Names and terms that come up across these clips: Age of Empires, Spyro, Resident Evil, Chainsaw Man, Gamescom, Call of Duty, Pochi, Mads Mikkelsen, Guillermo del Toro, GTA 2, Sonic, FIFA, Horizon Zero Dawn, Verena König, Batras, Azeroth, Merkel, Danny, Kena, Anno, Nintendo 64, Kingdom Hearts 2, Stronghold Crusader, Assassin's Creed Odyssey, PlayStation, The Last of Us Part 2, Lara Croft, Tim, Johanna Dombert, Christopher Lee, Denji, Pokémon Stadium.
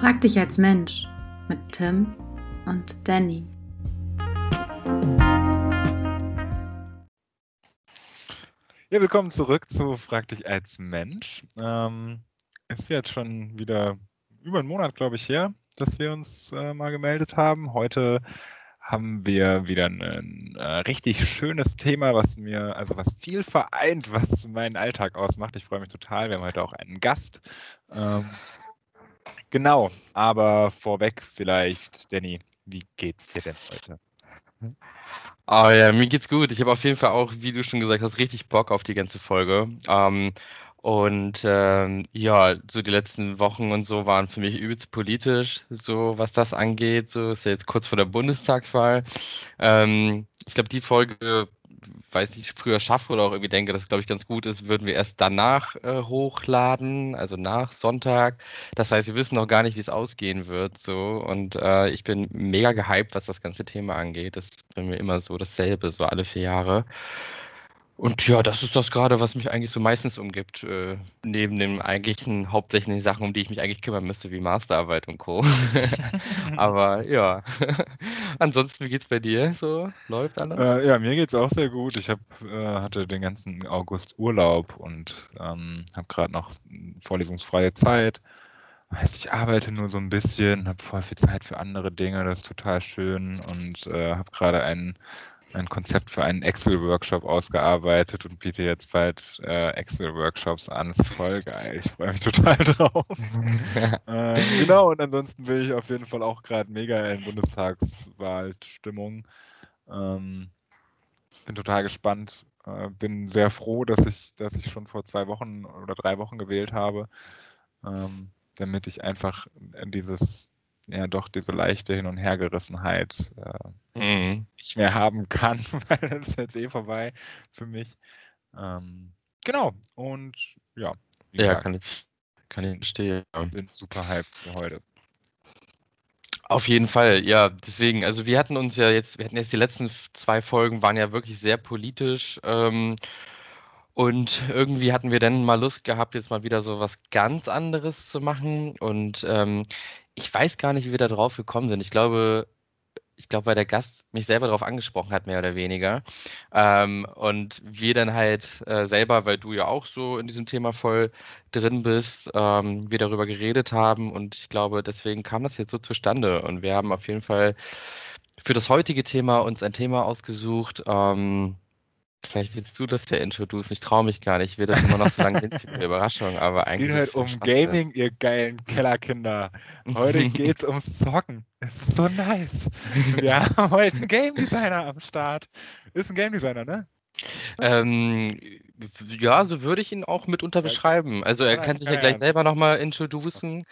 Frag dich als Mensch mit Tim und Danny. Ja, willkommen zurück zu Frag dich als Mensch. Ist jetzt schon wieder über einen Monat, glaube ich, her, dass wir uns mal gemeldet haben. Heute haben wir wieder ein richtig schönes Thema, was viel vereint, was meinen Alltag ausmacht. Ich freue mich total. Wir haben heute auch einen Gast. Genau, aber vorweg vielleicht, Danny, wie geht's dir denn heute? Oh ja, mir geht's gut. Ich habe auf jeden Fall auch, wie du schon gesagt hast, richtig Bock auf die ganze Folge. So die letzten Wochen und so waren für mich übelst politisch, so was das angeht. So ist ja jetzt kurz vor der Bundestagswahl. Ich glaube, die Folge, weiß nicht, früher schaffe oder auch irgendwie denke, dass es, glaube ich, ganz gut ist, würden wir erst danach hochladen, also nach Sonntag. Das heißt, wir wissen noch gar nicht, wie es ausgehen wird. So. Und ich bin mega gehypt, was das ganze Thema angeht. Das ist bei mir immer so dasselbe, so alle 4 Jahre. Und ja, das ist das gerade, was mich eigentlich so meistens umgibt, neben den eigentlichen hauptsächlichen Sachen, um die ich mich eigentlich kümmern müsste, wie Masterarbeit und Co. Aber ja, ansonsten, wie geht's bei dir? So läuft alles? Ja, mir geht's auch sehr gut. Ich hatte den ganzen August Urlaub und habe gerade noch vorlesungsfreie Zeit. Ich arbeite nur so ein bisschen, habe voll viel Zeit für andere Dinge, das ist total schön und habe gerade ein Konzept für einen Excel-Workshop ausgearbeitet und biete jetzt bald Excel-Workshops an. Das ist voll geil. Ich freue mich total drauf. Genau, und ansonsten bin ich auf jeden Fall auch gerade mega in Bundestagswahlstimmung. Bin total gespannt. Bin sehr froh, dass ich schon vor 2 Wochen oder 3 Wochen gewählt habe, damit ich einfach diese leichte Hin- und Hergerissenheit nicht mehr haben kann, weil das ist jetzt vorbei für mich. Genau, und ja. Ja, kann ich verstehen. Ich bin super hyped für heute. Auf jeden Fall, ja, deswegen, also wir hatten jetzt die letzten 2 Folgen, waren ja wirklich sehr politisch, und irgendwie hatten wir dann mal Lust gehabt, jetzt mal wieder so was ganz anderes zu machen. Und ich weiß gar nicht, wie wir da drauf gekommen sind. Ich glaube, weil der Gast mich selber darauf angesprochen hat, mehr oder weniger. Und wir dann halt selber, weil du ja auch so in diesem Thema voll drin bist, wir darüber geredet haben. Und ich glaube, deswegen kam das jetzt so zustande. Und wir haben auf jeden Fall für das heutige Thema uns ein Thema ausgesucht, vielleicht willst du das ja introducen, ich traue mich gar nicht, ich will das immer noch so lange hinziehen mit der Überraschung, aber eigentlich... Es geht heute um Gaming, ihr geilen Kellerkinder. Heute geht's ums Zocken. Es ist so nice. Wir haben heute einen Game Designer am Start. Ist ein Game Designer, ne? Ja, so würde ich ihn auch mitunter beschreiben. Also er kann sich ja gleich selber nochmal introducen.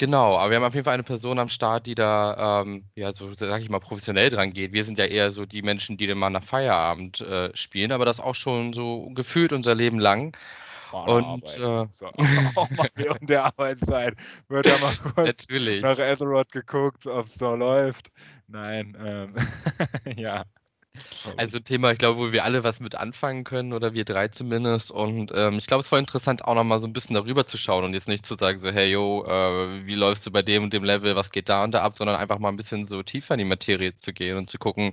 Genau, aber wir haben auf jeden Fall eine Person am Start, die da, so sag ich mal, professionell dran geht. Wir sind ja eher so die Menschen, die dann mal nach Feierabend spielen, aber das auch schon so gefühlt unser Leben lang. Während der Arbeitszeit wird ja mal kurz nach Azeroth geguckt, ob es so läuft. Nein, ja. Also Thema, ich glaube, wo wir alle was mit anfangen können, oder wir 3 zumindest, und ich glaube, es war interessant, auch nochmal so ein bisschen darüber zu schauen und jetzt nicht zu sagen so, hey, yo, wie läufst du bei dem und dem Level, was geht da und da ab, sondern einfach mal ein bisschen so tiefer in die Materie zu gehen und zu gucken,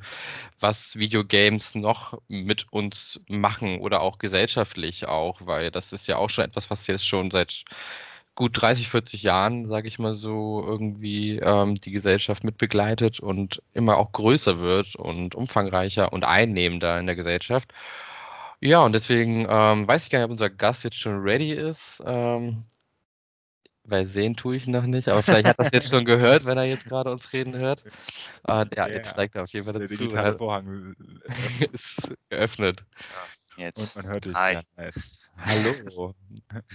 was Videogames noch mit uns machen oder auch gesellschaftlich auch, weil das ist ja auch schon etwas, was jetzt schon seit gut 30, 40 Jahren, sage ich mal so, irgendwie die Gesellschaft mitbegleitet und immer auch größer wird und umfangreicher und einnehmender in der Gesellschaft. Ja, und deswegen weiß ich gar nicht, ob unser Gast jetzt schon ready ist, weil sehen tue ich noch nicht, aber vielleicht hat er das jetzt schon gehört, wenn er jetzt gerade uns reden hört. Jetzt steigt er auf jeden Fall dazu. Der digitale Vorhang ist geöffnet. Ja, jetzt. Und man hört dich. Hi. Ja, hallo.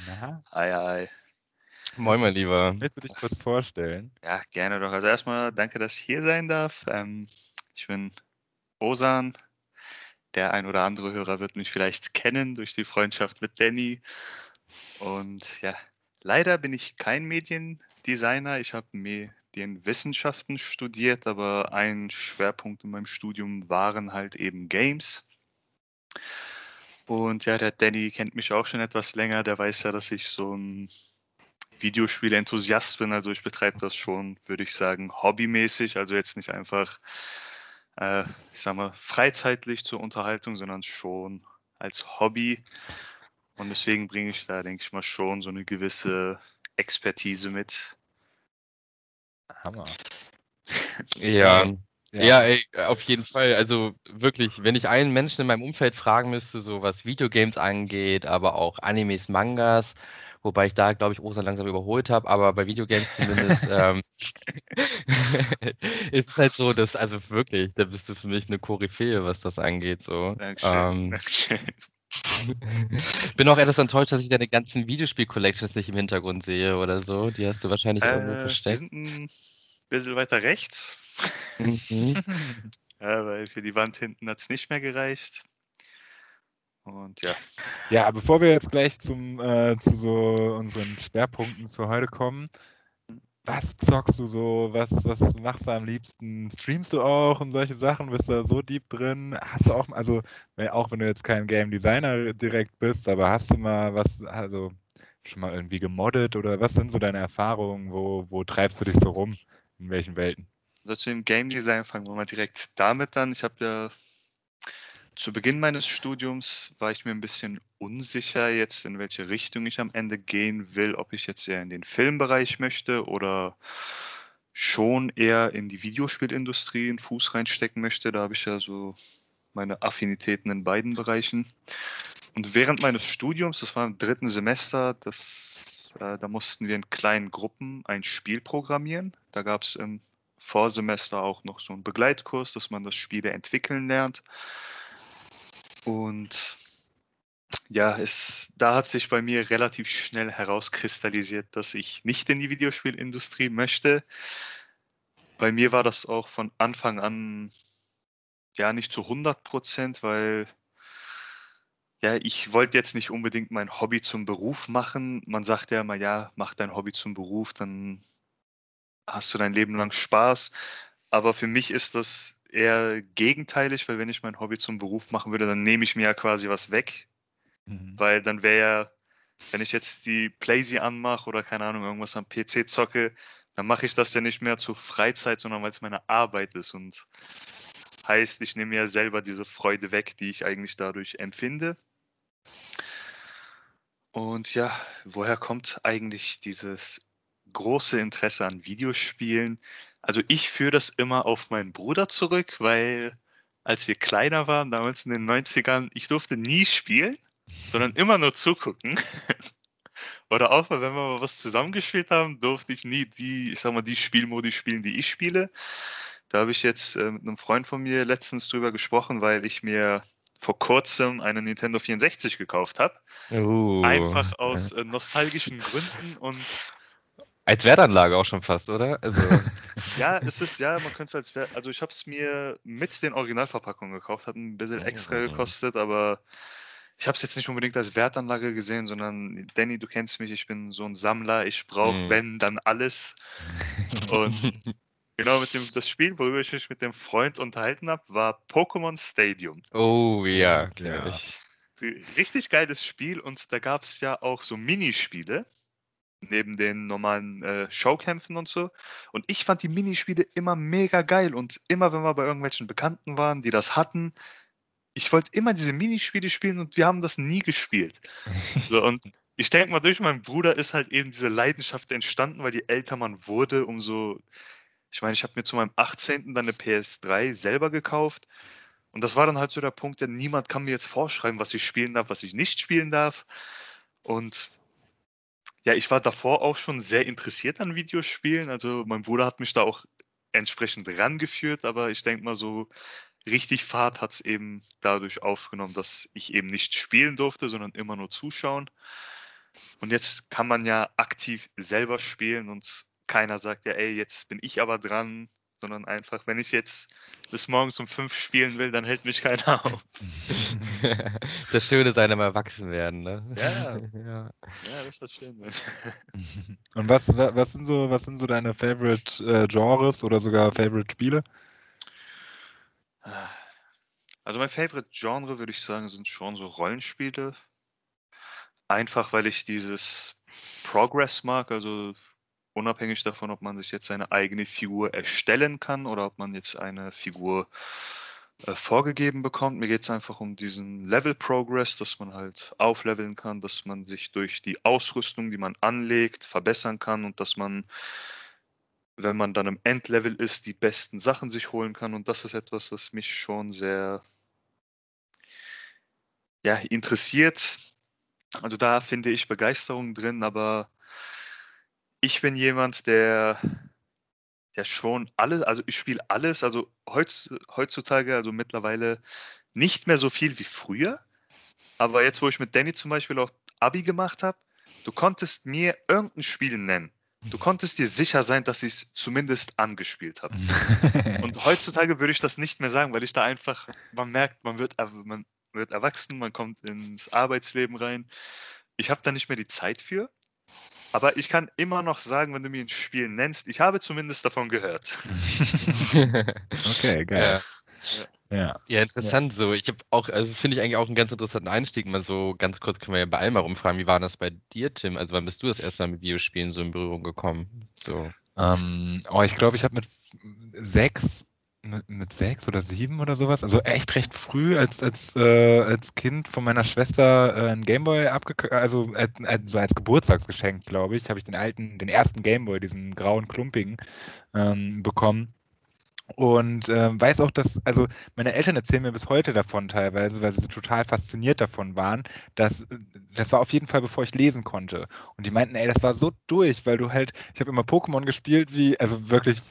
Na? Hi. Moin, mein Lieber. Willst du dich kurz vorstellen? Ja, gerne doch. Also erstmal danke, dass ich hier sein darf. Ich bin Ozan. Der ein oder andere Hörer wird mich vielleicht kennen durch die Freundschaft mit Danny. Und ja, leider bin ich kein Mediendesigner. Ich habe Medien Wissenschaften studiert, aber ein Schwerpunkt in meinem Studium waren halt eben Games. Und ja, der Danny kennt mich auch schon etwas länger. Der weiß ja, dass ich so ein Videospielenthusiast bin, also ich betreibe das schon, würde ich sagen, hobbymäßig, also jetzt nicht einfach, ich sag mal, freizeitlich zur Unterhaltung, sondern schon als Hobby. Und deswegen bringe ich da, denke ich mal, schon so eine gewisse Expertise mit. Hammer. Ja, ey, auf jeden Fall. Also wirklich, wenn ich einen Menschen in meinem Umfeld fragen müsste, so was Videogames angeht, aber auch Animes, Mangas, wobei ich da, glaube ich, Ozan langsam überholt habe, aber bei Videogames zumindest ist es halt so, dass, also wirklich, da bist du für mich eine Koryphäe, was das angeht. So. Dankeschön. Bin auch etwas enttäuscht, dass ich deine ganzen Videospiel-Collections nicht im Hintergrund sehe oder so. Die hast du wahrscheinlich irgendwo versteckt. Die sind ein bisschen weiter rechts. Ja, weil für die Wand hinten hat es nicht mehr gereicht. Und ja. Ja, bevor wir jetzt gleich zu so unseren Schwerpunkten für heute kommen, was zockst du so? Was machst du am liebsten? Streamst du auch und solche Sachen? Bist du da so deep drin? Hast du auch, also auch wenn du jetzt kein Game Designer direkt bist, aber hast du mal was, also schon mal irgendwie gemoddet oder was sind so deine Erfahrungen? Wo treibst du dich so rum? In welchen Welten? Also zu dem Game Design fangen wir mal direkt damit an. Ich habe ja zu Beginn meines Studiums war ich mir ein bisschen unsicher jetzt, in welche Richtung ich am Ende gehen will, ob ich jetzt eher in den Filmbereich möchte oder schon eher in die Videospielindustrie einen Fuß reinstecken möchte. Da habe ich ja so meine Affinitäten in beiden Bereichen. Und während meines Studiums, das war im 3. Semester, da mussten wir in kleinen Gruppen ein Spiel programmieren. Da gab es im Vorsemester auch noch so einen Begleitkurs, dass man das Spiele entwickeln lernt. Und ja, da hat sich bei mir relativ schnell herauskristallisiert, dass ich nicht in die Videospielindustrie möchte. Bei mir war das auch von Anfang an ja nicht zu 100%, weil ja, ich wollte jetzt nicht unbedingt mein Hobby zum Beruf machen. Man sagt ja immer, ja, mach dein Hobby zum Beruf, dann hast du dein Leben lang Spaß. Aber für mich ist das eher gegenteilig, weil wenn ich mein Hobby zum Beruf machen würde, dann nehme ich mir ja quasi was weg. Mhm. Weil dann wäre ja, wenn ich jetzt die Playsee anmache oder keine Ahnung, irgendwas am PC zocke, dann mache ich das ja nicht mehr zur Freizeit, sondern weil es meine Arbeit ist. Und heißt, ich nehme mir ja selber diese Freude weg, die ich eigentlich dadurch empfinde. Und ja, woher kommt eigentlich dieses große Interesse an Videospielen? Also ich führe das immer auf meinen Bruder zurück, weil als wir kleiner waren, damals in den 90ern, ich durfte nie spielen, sondern immer nur zugucken. Oder auch, wenn wir mal was zusammengespielt haben, durfte ich nie die Spielmodi spielen, die ich spiele. Da habe ich jetzt mit einem Freund von mir letztens drüber gesprochen, weil ich mir vor kurzem eine Nintendo 64 gekauft habe. Einfach aus nostalgischen Gründen und als Wertanlage auch schon fast, oder? Also. Ja, man könnte es also ich habe es mir mit den Originalverpackungen gekauft, hat ein bisschen extra gekostet, aber ich habe es jetzt nicht unbedingt als Wertanlage gesehen, sondern Danny, du kennst mich, ich bin so ein Sammler, ich brauche, wenn, dann alles. Und genau, das Spiel, worüber ich mich mit dem Freund unterhalten habe, war Pokémon Stadium. Oh ja, klar. Ja. Richtig geiles Spiel und da gab es ja auch so Minispiele. Neben den normalen Showkämpfen und so. Und ich fand die Minispiele immer mega geil. Und immer, wenn wir bei irgendwelchen Bekannten waren, die das hatten, ich wollte immer diese Minispiele spielen und wir haben das nie gespielt. So, und ich denke mal, durch meinen Bruder ist halt eben diese Leidenschaft entstanden, weil je älter man wurde, umso... Ich meine, ich habe mir zu meinem 18. dann eine PS3 selber gekauft. Und das war dann halt so der Punkt, denn niemand kann mir jetzt vorschreiben, was ich spielen darf, was ich nicht spielen darf. Und... ja, ich war davor auch schon sehr interessiert an Videospielen, also mein Bruder hat mich da auch entsprechend rangeführt, aber ich denke mal so richtig Fahrt hat es eben dadurch aufgenommen, dass ich eben nicht spielen durfte, sondern immer nur zuschauen. Und jetzt kann man ja aktiv selber spielen und keiner sagt ja, ey, jetzt bin ich aber dran, sondern einfach, wenn ich jetzt bis morgens um 5 spielen will, dann hält mich keiner auf. Das Schöne sei am Erwachsenwerden, ne? Ja, das ist das Schöne. Und was sind so deine Favorite-Genres oder sogar Favorite-Spiele? Also mein Favorite-Genre, würde ich sagen, sind schon so Rollenspiele. Einfach, weil ich dieses Progress mag, also unabhängig davon, ob man sich jetzt seine eigene Figur erstellen kann oder ob man jetzt eine Figur vorgegeben bekommt. Mir geht es einfach um diesen Level-Progress, dass man halt aufleveln kann, dass man sich durch die Ausrüstung, die man anlegt, verbessern kann und dass man, wenn man dann im Endlevel ist, die besten Sachen sich holen kann. Und das ist etwas, was mich schon sehr interessiert. Also da finde ich Begeisterung drin, aber ich bin jemand, der schon alles, also ich spiele alles, also heutzutage, also mittlerweile nicht mehr so viel wie früher. Aber jetzt, wo ich mit Danny zum Beispiel auch Abi gemacht habe, du konntest mir irgendein Spiel nennen. Du konntest dir sicher sein, dass ich es zumindest angespielt habe. Und heutzutage würde ich das nicht mehr sagen, weil ich da einfach, man merkt, man wird erwachsen, man kommt ins Arbeitsleben rein. Ich habe da nicht mehr die Zeit für. Aber ich kann immer noch sagen, wenn du mir ein Spiel nennst, ich habe zumindest davon gehört. Okay, geil. Ja, interessant so. Ich habe auch, also finde ich eigentlich auch einen ganz interessanten Einstieg. Mal so ganz kurz können wir ja bei allem mal rumfragen, wie war das bei dir, Tim? Also wann bist du das erste Mal mit Videospielen so in Berührung gekommen? So. Ich glaube, ich habe mit 6 oder 7 oder sowas, also echt recht früh als Kind von meiner Schwester ein Game Boy so als Geburtstagsgeschenk, glaube ich, habe ich den ersten Game Boy, diesen grauen klumpigen, bekommen. Und weiß auch, dass, also meine Eltern erzählen mir bis heute davon teilweise, weil sie total fasziniert davon waren, dass das war auf jeden Fall, bevor ich lesen konnte. Und die meinten, ey, das war so durch, weil du halt, ich habe immer Pokémon gespielt, also wirklich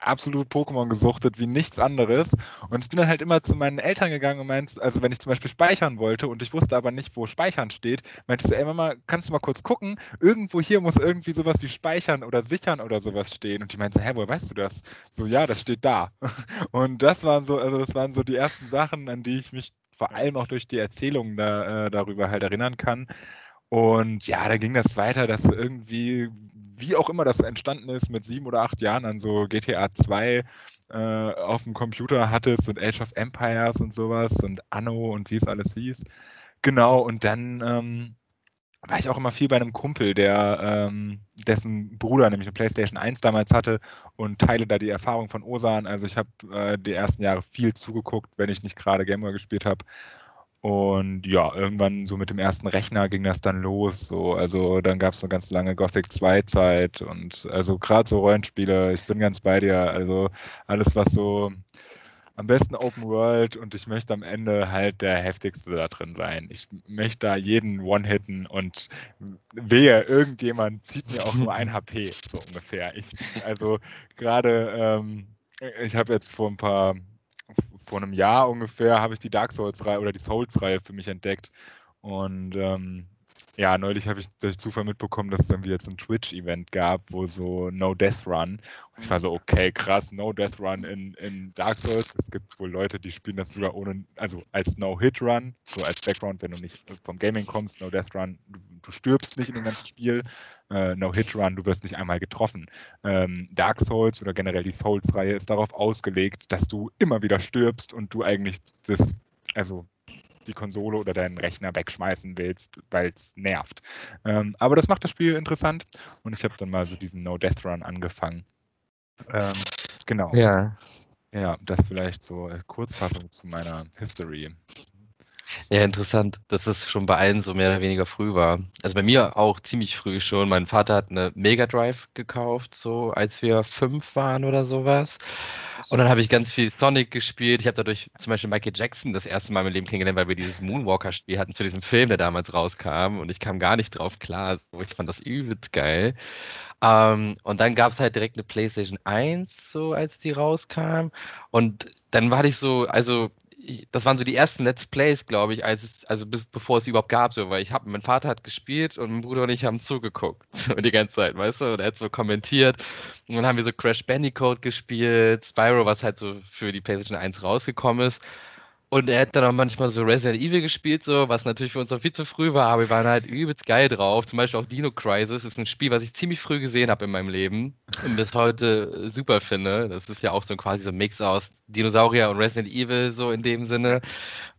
absolut Pokémon gesuchtet, wie nichts anderes. Und ich bin dann halt immer zu meinen Eltern gegangen und meinte, also wenn ich zum Beispiel speichern wollte und ich wusste aber nicht, wo Speichern steht, meinte ich so, ey Mama, kannst du mal kurz gucken? Irgendwo hier muss irgendwie sowas wie Speichern oder Sichern oder sowas stehen. Und die meinte, hä, woher weißt du das? So, ja, das steht da. Und das waren so die ersten Sachen, an die ich mich vor allem auch durch die Erzählungen darüber halt erinnern kann. Und ja, da ging das weiter, dass irgendwie, wie auch immer das entstanden ist, mit 7 oder 8 Jahren an so GTA 2 auf dem Computer hattest und Age of Empires und sowas und Anno und wie es alles hieß. Genau, und dann war ich auch immer viel bei einem Kumpel, dessen Bruder nämlich eine PlayStation 1 damals hatte und teile da die Erfahrung von Ozan. Also ich habe die ersten Jahre viel zugeguckt, wenn ich nicht gerade Game Boy gespielt habe. Und ja, irgendwann so mit dem ersten Rechner ging das dann los. So. Also dann gab es eine ganz lange Gothic 2-Zeit und also gerade so Rollenspiele, ich bin ganz bei dir. Also alles, was so am besten Open World und ich möchte am Ende halt der Heftigste da drin sein. Ich möchte da jeden One-Hitten und wehe, irgendjemand zieht mir auch nur ein HP, so ungefähr. Ich habe jetzt vor einem Jahr ungefähr habe ich die Dark Souls-Reihe oder die Souls-Reihe für mich entdeckt. Und neulich habe ich durch Zufall mitbekommen, dass es dann wieder so ein Twitch-Event gab, wo so No-Death-Run. Und ich war so, okay, krass, No-Death-Run in Dark Souls. Es gibt wohl Leute, die spielen das sogar ohne, also als No-Hit-Run, so als Background, wenn du nicht vom Gaming kommst, No-Death-Run, du stirbst nicht in dem ganzen Spiel. No-Hit-Run, du wirst nicht einmal getroffen. Dark Souls oder generell die Souls-Reihe ist darauf ausgelegt, dass du immer wieder stirbst und du eigentlich die Konsole oder deinen Rechner wegschmeißen willst, weil es nervt. Aber das macht das Spiel interessant und ich habe dann mal so diesen No-Death-Run angefangen. Genau. Ja, das vielleicht so als Kurzfassung zu meiner History. Ja, interessant, dass es schon bei allen so mehr oder weniger früh war. Also bei mir auch ziemlich früh schon. Mein Vater hat eine Mega Drive gekauft, so als wir 5 waren oder sowas. Und dann habe ich ganz viel Sonic gespielt. Ich habe dadurch zum Beispiel Michael Jackson das erste Mal in meinem Leben kennengelernt, weil wir dieses Moonwalker-Spiel hatten zu diesem Film, der damals rauskam. Und ich kam gar nicht drauf klar. Ich fand das übelst geil. Und dann gab es halt direkt eine PlayStation 1, so als die rauskam. Und dann war ich so, also das waren so die ersten Let's Plays, glaube ich, bevor es überhaupt gab, so, weil mein Vater hat gespielt und mein Bruder und ich haben zugeguckt, so die ganze Zeit, weißt du, und er hat so kommentiert und dann haben wir so Crash Bandicoot gespielt, Spyro, was halt so für die PlayStation 1 rausgekommen ist, und er hat dann auch manchmal so Resident Evil gespielt, so, was natürlich für uns auch viel zu früh war, aber wir waren halt übelst geil drauf, zum Beispiel auch Dino Crisis ist ein Spiel, was ich ziemlich früh gesehen habe in meinem Leben und bis heute super finde, das ist ja auch so quasi so ein Mix aus Dinosaurier und Resident Evil, so in dem Sinne.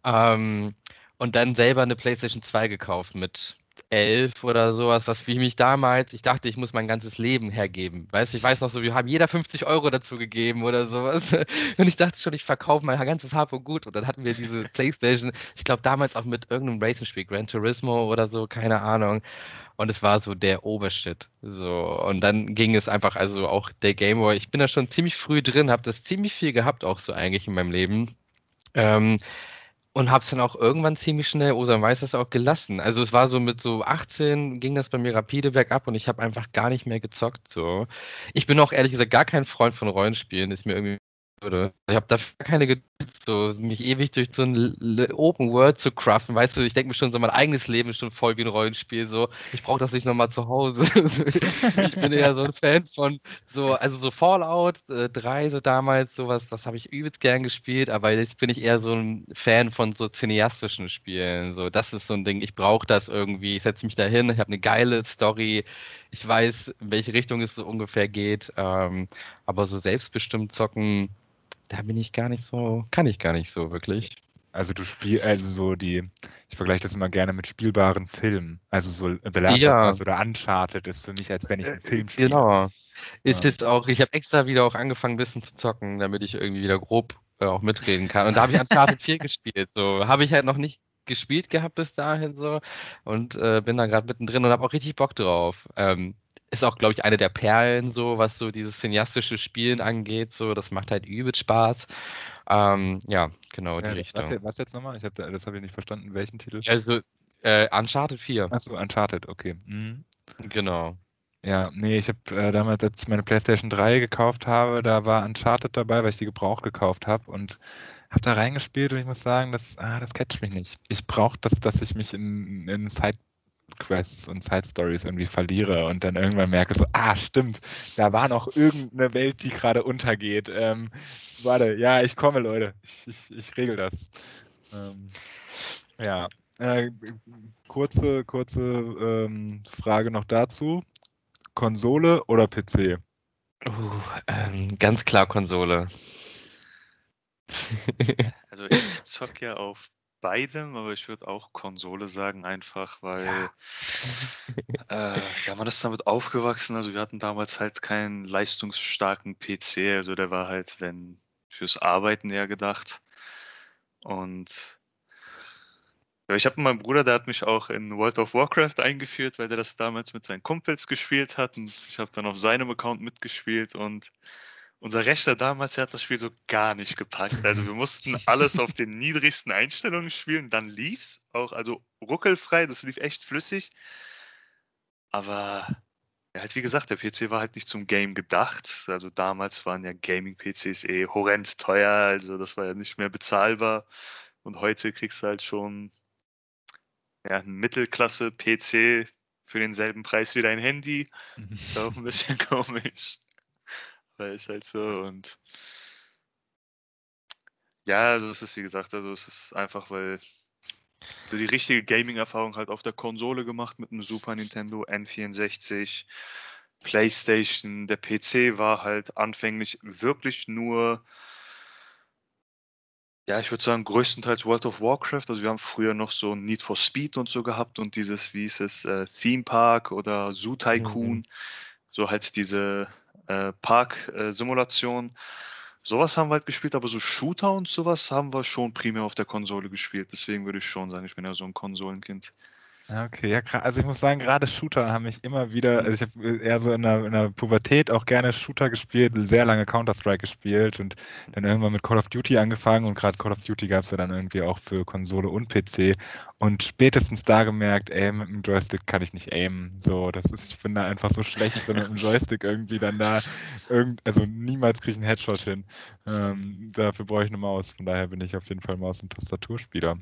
Und dann selber eine PlayStation 2 gekauft mit 11 oder sowas, was wie mich damals, ich dachte, ich muss mein ganzes Leben hergeben. Weißt du, ich weiß noch so, wir haben jeder 50 Euro dazu gegeben oder sowas. Und ich dachte schon, ich verkaufe mein ganzes Hab und Gut. Und dann hatten wir diese PlayStation, ich glaube damals auch mit irgendeinem Racing-Spiel, Gran Turismo oder so, keine Ahnung. Und es war so der Obershit. So, und dann ging es einfach, also auch der Game Boy. Ich bin da schon ziemlich früh drin, habe das ziemlich viel gehabt, auch so eigentlich in meinem Leben. Und hab's dann auch irgendwann ziemlich schnell, Ozan weiß das auch, gelassen. Also es war so mit so 18 ging das bei mir rapide bergab und ich habe einfach gar nicht mehr gezockt. So. Ich bin auch ehrlich gesagt gar kein Freund von Rollenspielen, ist mir irgendwie würde. Ich habe dafür keine Geduld, so, mich ewig durch so ein Open World zu craften, weißt du, ich denke mir schon so, mein eigenes Leben ist schon voll wie ein Rollenspiel, so, ich brauche das nicht nochmal zu Hause. Ich bin eher so ein Fan von, so, also so Fallout 3, so damals, sowas, das habe ich übelst gern gespielt, aber jetzt bin ich eher so ein Fan von so cineastischen Spielen, so, das ist so ein Ding, ich brauche das irgendwie, ich setze mich dahin, ich habe eine geile Story, ich weiß, in welche Richtung es so ungefähr geht, aber so selbstbestimmt zocken, da bin ich gar nicht so, kann ich gar nicht so wirklich. Also du spielst, also so die, ich vergleiche das immer gerne mit spielbaren Filmen. Also so The Last of Us oder Uncharted ist für mich, als wenn ich einen Film spiele. Genau. Ist jetzt auch, ich habe extra wieder auch angefangen, ein bisschen zu zocken, damit ich irgendwie wieder grob auch mitreden kann. Und da habe ich Uncharted 4 gespielt. So, habe ich halt noch nicht gespielt gehabt bis dahin so und bin da gerade mittendrin und habe auch richtig Bock drauf. Ist auch, glaube ich, eine der Perlen, so, was so dieses cineastische Spielen angeht. So, das macht halt übel Spaß. Ja, genau, die Richtung. Was jetzt nochmal? Das habe ich nicht verstanden. Welchen Titel? Also, Uncharted 4. Achso, Uncharted, okay. Mhm. Genau. Ja, nee, ich habe damals, als ich meine PlayStation 3 gekauft habe, da war Uncharted dabei, weil ich die gebraucht gekauft habe und habe da reingespielt und ich muss sagen, das catcht mich nicht. Ich brauche das, dass ich mich in Side-Quests und Side-Stories irgendwie verliere und dann irgendwann merke so, stimmt, da war noch irgendeine Welt, die gerade untergeht. Warte, ja, ich komme, Leute. Ich regel das. Ja. Kurze Frage noch dazu. Konsole oder PC? Ganz klar Konsole. Also ich zocke ja auf beidem, aber ich würde auch Konsole sagen, einfach, weil man ist damit aufgewachsen, also wir hatten damals halt keinen leistungsstarken PC, also der war halt, wenn, fürs Arbeiten eher gedacht und ja, ich habe meinen Bruder, der hat mich auch in World of Warcraft eingeführt, weil der das damals mit seinen Kumpels gespielt hat und ich habe dann auf seinem Account mitgespielt und unser Rechner damals, der hat das Spiel so gar nicht gepackt. Also wir mussten alles auf den niedrigsten Einstellungen spielen, dann lief's auch, also ruckelfrei, das lief echt flüssig. Aber ja, halt wie gesagt, der PC war halt nicht zum Game gedacht. Also damals waren ja Gaming-PCs horrend teuer, also das war ja nicht mehr bezahlbar. Und heute kriegst du halt schon einen Mittelklasse-PC für denselben Preis wie dein Handy. Ist auch ein bisschen komisch. Weil es halt so und ja, also es ist wie gesagt, also es ist einfach, weil so die richtige Gaming-Erfahrung halt auf der Konsole gemacht mit einem Super Nintendo, N64, PlayStation, der PC war halt anfänglich wirklich nur, ja, ich würde sagen größtenteils World of Warcraft, also wir haben früher noch so Need for Speed und so gehabt und dieses, wie ist es, Theme Park oder Zoo Tycoon, so halt diese Park-Simulation. Sowas haben wir halt gespielt, aber so Shooter und sowas haben wir schon primär auf der Konsole gespielt. Deswegen würde ich schon sagen, ich bin ja so ein Konsolenkind. Okay, ja, also ich muss sagen, gerade Shooter haben mich immer wieder, also ich habe eher so in der Pubertät auch gerne Shooter gespielt, sehr lange Counter-Strike gespielt und dann irgendwann mit Call of Duty angefangen und gerade Call of Duty gab es ja dann irgendwie auch für Konsole und PC und spätestens da gemerkt, mit dem Joystick kann ich nicht aimen, so, das ist, ich bin da einfach so schlecht, wenn mit dem Joystick irgendwie dann da, also niemals kriege ich einen Headshot hin, dafür brauche ich eine Maus, von daher bin ich auf jeden Fall Maus- und Tastaturspieler.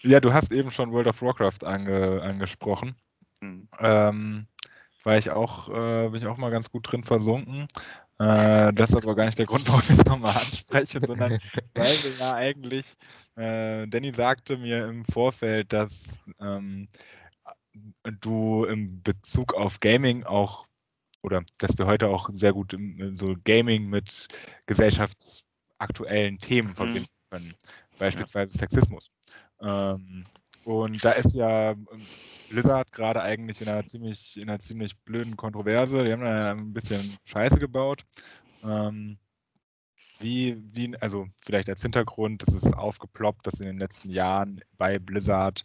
Ja, du hast eben schon World of Warcraft angesprochen. Bin ich auch mal ganz gut drin versunken. Das ist aber gar nicht der Grund, warum ich es nochmal anspreche, sondern weil wir ja eigentlich, Danny sagte mir im Vorfeld, dass du in Bezug auf Gaming auch, oder dass wir heute auch sehr gut so Gaming mit gesellschaftsaktuellen Themen verbinden können. Beispielsweise Sexismus. Und da ist ja Blizzard gerade eigentlich in einer ziemlich blöden Kontroverse. Die haben da ein bisschen Scheiße gebaut. Also vielleicht als Hintergrund, das ist aufgeploppt, dass in den letzten Jahren bei Blizzard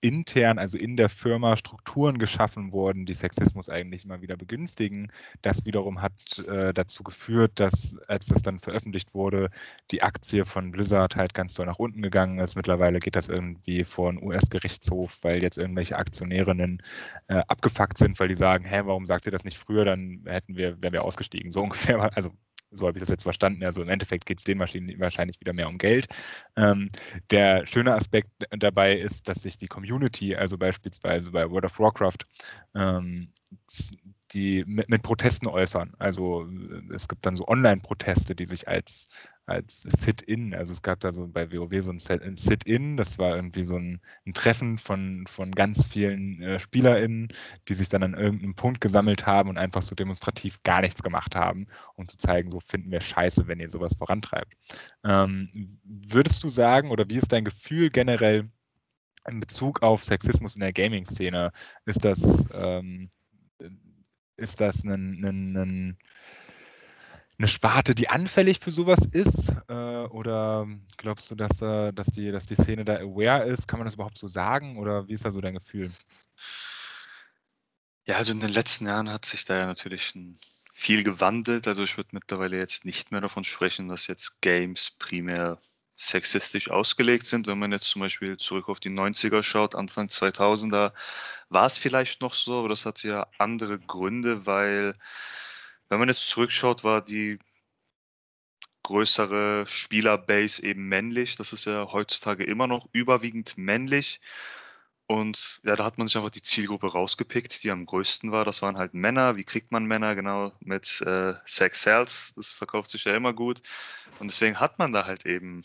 intern, also in der Firma, Strukturen geschaffen wurden, die Sexismus eigentlich immer wieder begünstigen. Das wiederum hat dazu geführt, dass, als das dann veröffentlicht wurde, die Aktie von Blizzard halt ganz doll nach unten gegangen ist. Mittlerweile geht das irgendwie vor einen US-Gerichtshof, weil jetzt irgendwelche Aktionärinnen abgefuckt sind, weil die sagen, hä, warum sagt ihr das nicht früher, dann wären wir ausgestiegen. So ungefähr, also so habe ich das jetzt verstanden. Also im Endeffekt geht es denen wahrscheinlich wieder mehr um Geld. Der schöne Aspekt dabei ist, dass sich die Community, also beispielsweise bei World of Warcraft, die mit Protesten äußern. Also es gibt dann so Online-Proteste, die sich als Sit-In, also es gab da so bei WoW so ein Sit-In, das war irgendwie so ein Treffen von ganz vielen SpielerInnen, die sich dann an irgendeinem Punkt gesammelt haben und einfach so demonstrativ gar nichts gemacht haben, um zu zeigen, so finden wir scheiße, wenn ihr sowas vorantreibt. Würdest du sagen, oder wie ist dein Gefühl generell in Bezug auf Sexismus in der Gaming-Szene? Ist das eine Sparte, die anfällig für sowas ist? Oder glaubst du, dass die Szene da aware ist? Kann man das überhaupt so sagen? Oder wie ist da so dein Gefühl? Ja, also in den letzten Jahren hat sich da ja natürlich viel gewandelt. Also ich würde mittlerweile jetzt nicht mehr davon sprechen, dass jetzt Games primär sexistisch ausgelegt sind. Wenn man jetzt zum Beispiel zurück auf die 90er schaut, Anfang 2000er, war es vielleicht noch so, aber das hatte ja andere Gründe, weil, wenn man jetzt zurückschaut, war die größere Spielerbase eben männlich. Das ist ja heutzutage immer noch überwiegend männlich. Und ja, da hat man sich einfach die Zielgruppe rausgepickt, die am größten war. Das waren halt Männer. Wie kriegt man Männer? Genau, mit Sex Sales. Das verkauft sich ja immer gut. Und deswegen hat man da halt eben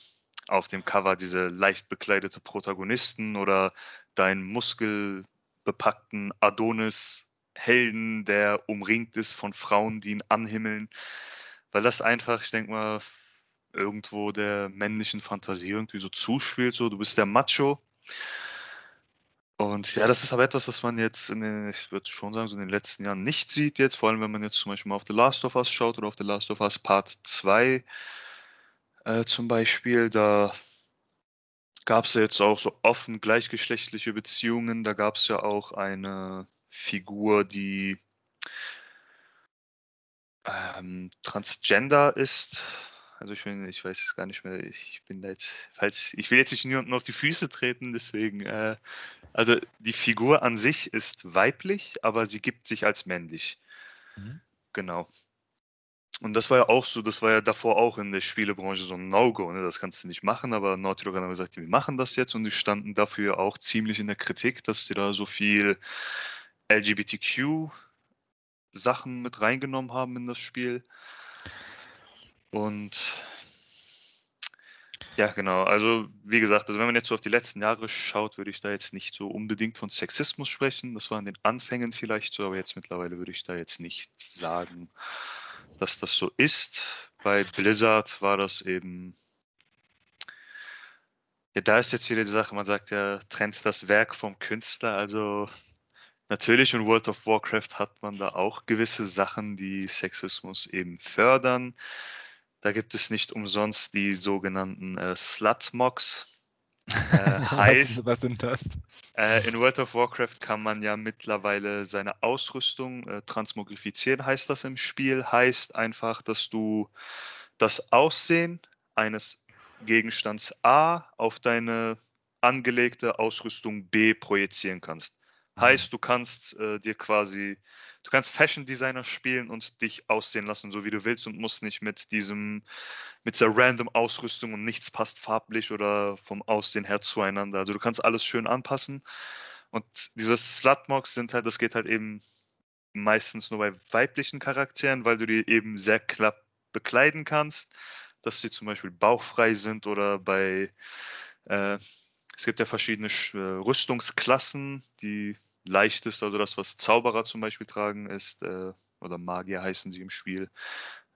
auf dem Cover diese leicht bekleidete Protagonisten oder deinen muskelbepackten Adonis-Helden, der umringt ist von Frauen, die ihn anhimmeln. Weil das einfach, ich denke mal, irgendwo der männlichen Fantasie irgendwie so zuspielt. So, du bist der Macho. Und ja, das ist aber etwas, was man jetzt, ich würde schon sagen, so in den letzten Jahren nicht sieht jetzt, vor allem wenn man jetzt zum Beispiel mal auf The Last of Us schaut oder auf The Last of Us Part 2 zum Beispiel, da gab es ja jetzt auch so offen gleichgeschlechtliche Beziehungen, da gab es ja auch eine Figur, die transgender ist. Also ich weiß es gar nicht mehr, ich will jetzt nicht nur auf die Füße treten, deswegen, also die Figur an sich ist weiblich, aber sie gibt sich als männlich. Mhm. Genau. Und das war ja auch so, das war ja davor auch in der Spielebranche so ein No-Go, ne? Das kannst du nicht machen, aber Naughty Dog hat gesagt, wir machen das jetzt und die standen dafür auch ziemlich in der Kritik, dass die da so viel LGBTQ-Sachen mit reingenommen haben in das Spiel. Und ja, genau, also wie gesagt, also wenn man jetzt so auf die letzten Jahre schaut, würde ich da jetzt nicht so unbedingt von Sexismus sprechen. Das war in den Anfängen vielleicht so, aber jetzt mittlerweile würde ich da jetzt nicht sagen, dass das so ist. Bei Blizzard war das eben, ja, da ist jetzt wieder die Sache, man sagt ja, trennt das Werk vom Künstler, also natürlich in World of Warcraft hat man da auch gewisse Sachen, die Sexismus eben fördern. Da gibt es nicht umsonst die sogenannten Slut-Mocks. Heißt, was sind das? In World of Warcraft kann man ja mittlerweile seine Ausrüstung transmogrifizieren, heißt das im Spiel. Heißt einfach, dass du das Aussehen eines Gegenstands A auf deine angelegte Ausrüstung B projizieren kannst. Heißt, du kannst Fashion Designer spielen und dich aussehen lassen, so wie du willst und musst nicht mit dieser random Ausrüstung und nichts passt farblich oder vom Aussehen her zueinander. Also du kannst alles schön anpassen und diese Slutmocks sind halt, das geht halt eben meistens nur bei weiblichen Charakteren, weil du die eben sehr knapp bekleiden kannst, dass sie zum Beispiel bauchfrei sind oder bei, es gibt ja verschiedene Rüstungsklassen, die leichteste, also das, was Zauberer zum Beispiel tragen, ist, oder Magier heißen sie im Spiel,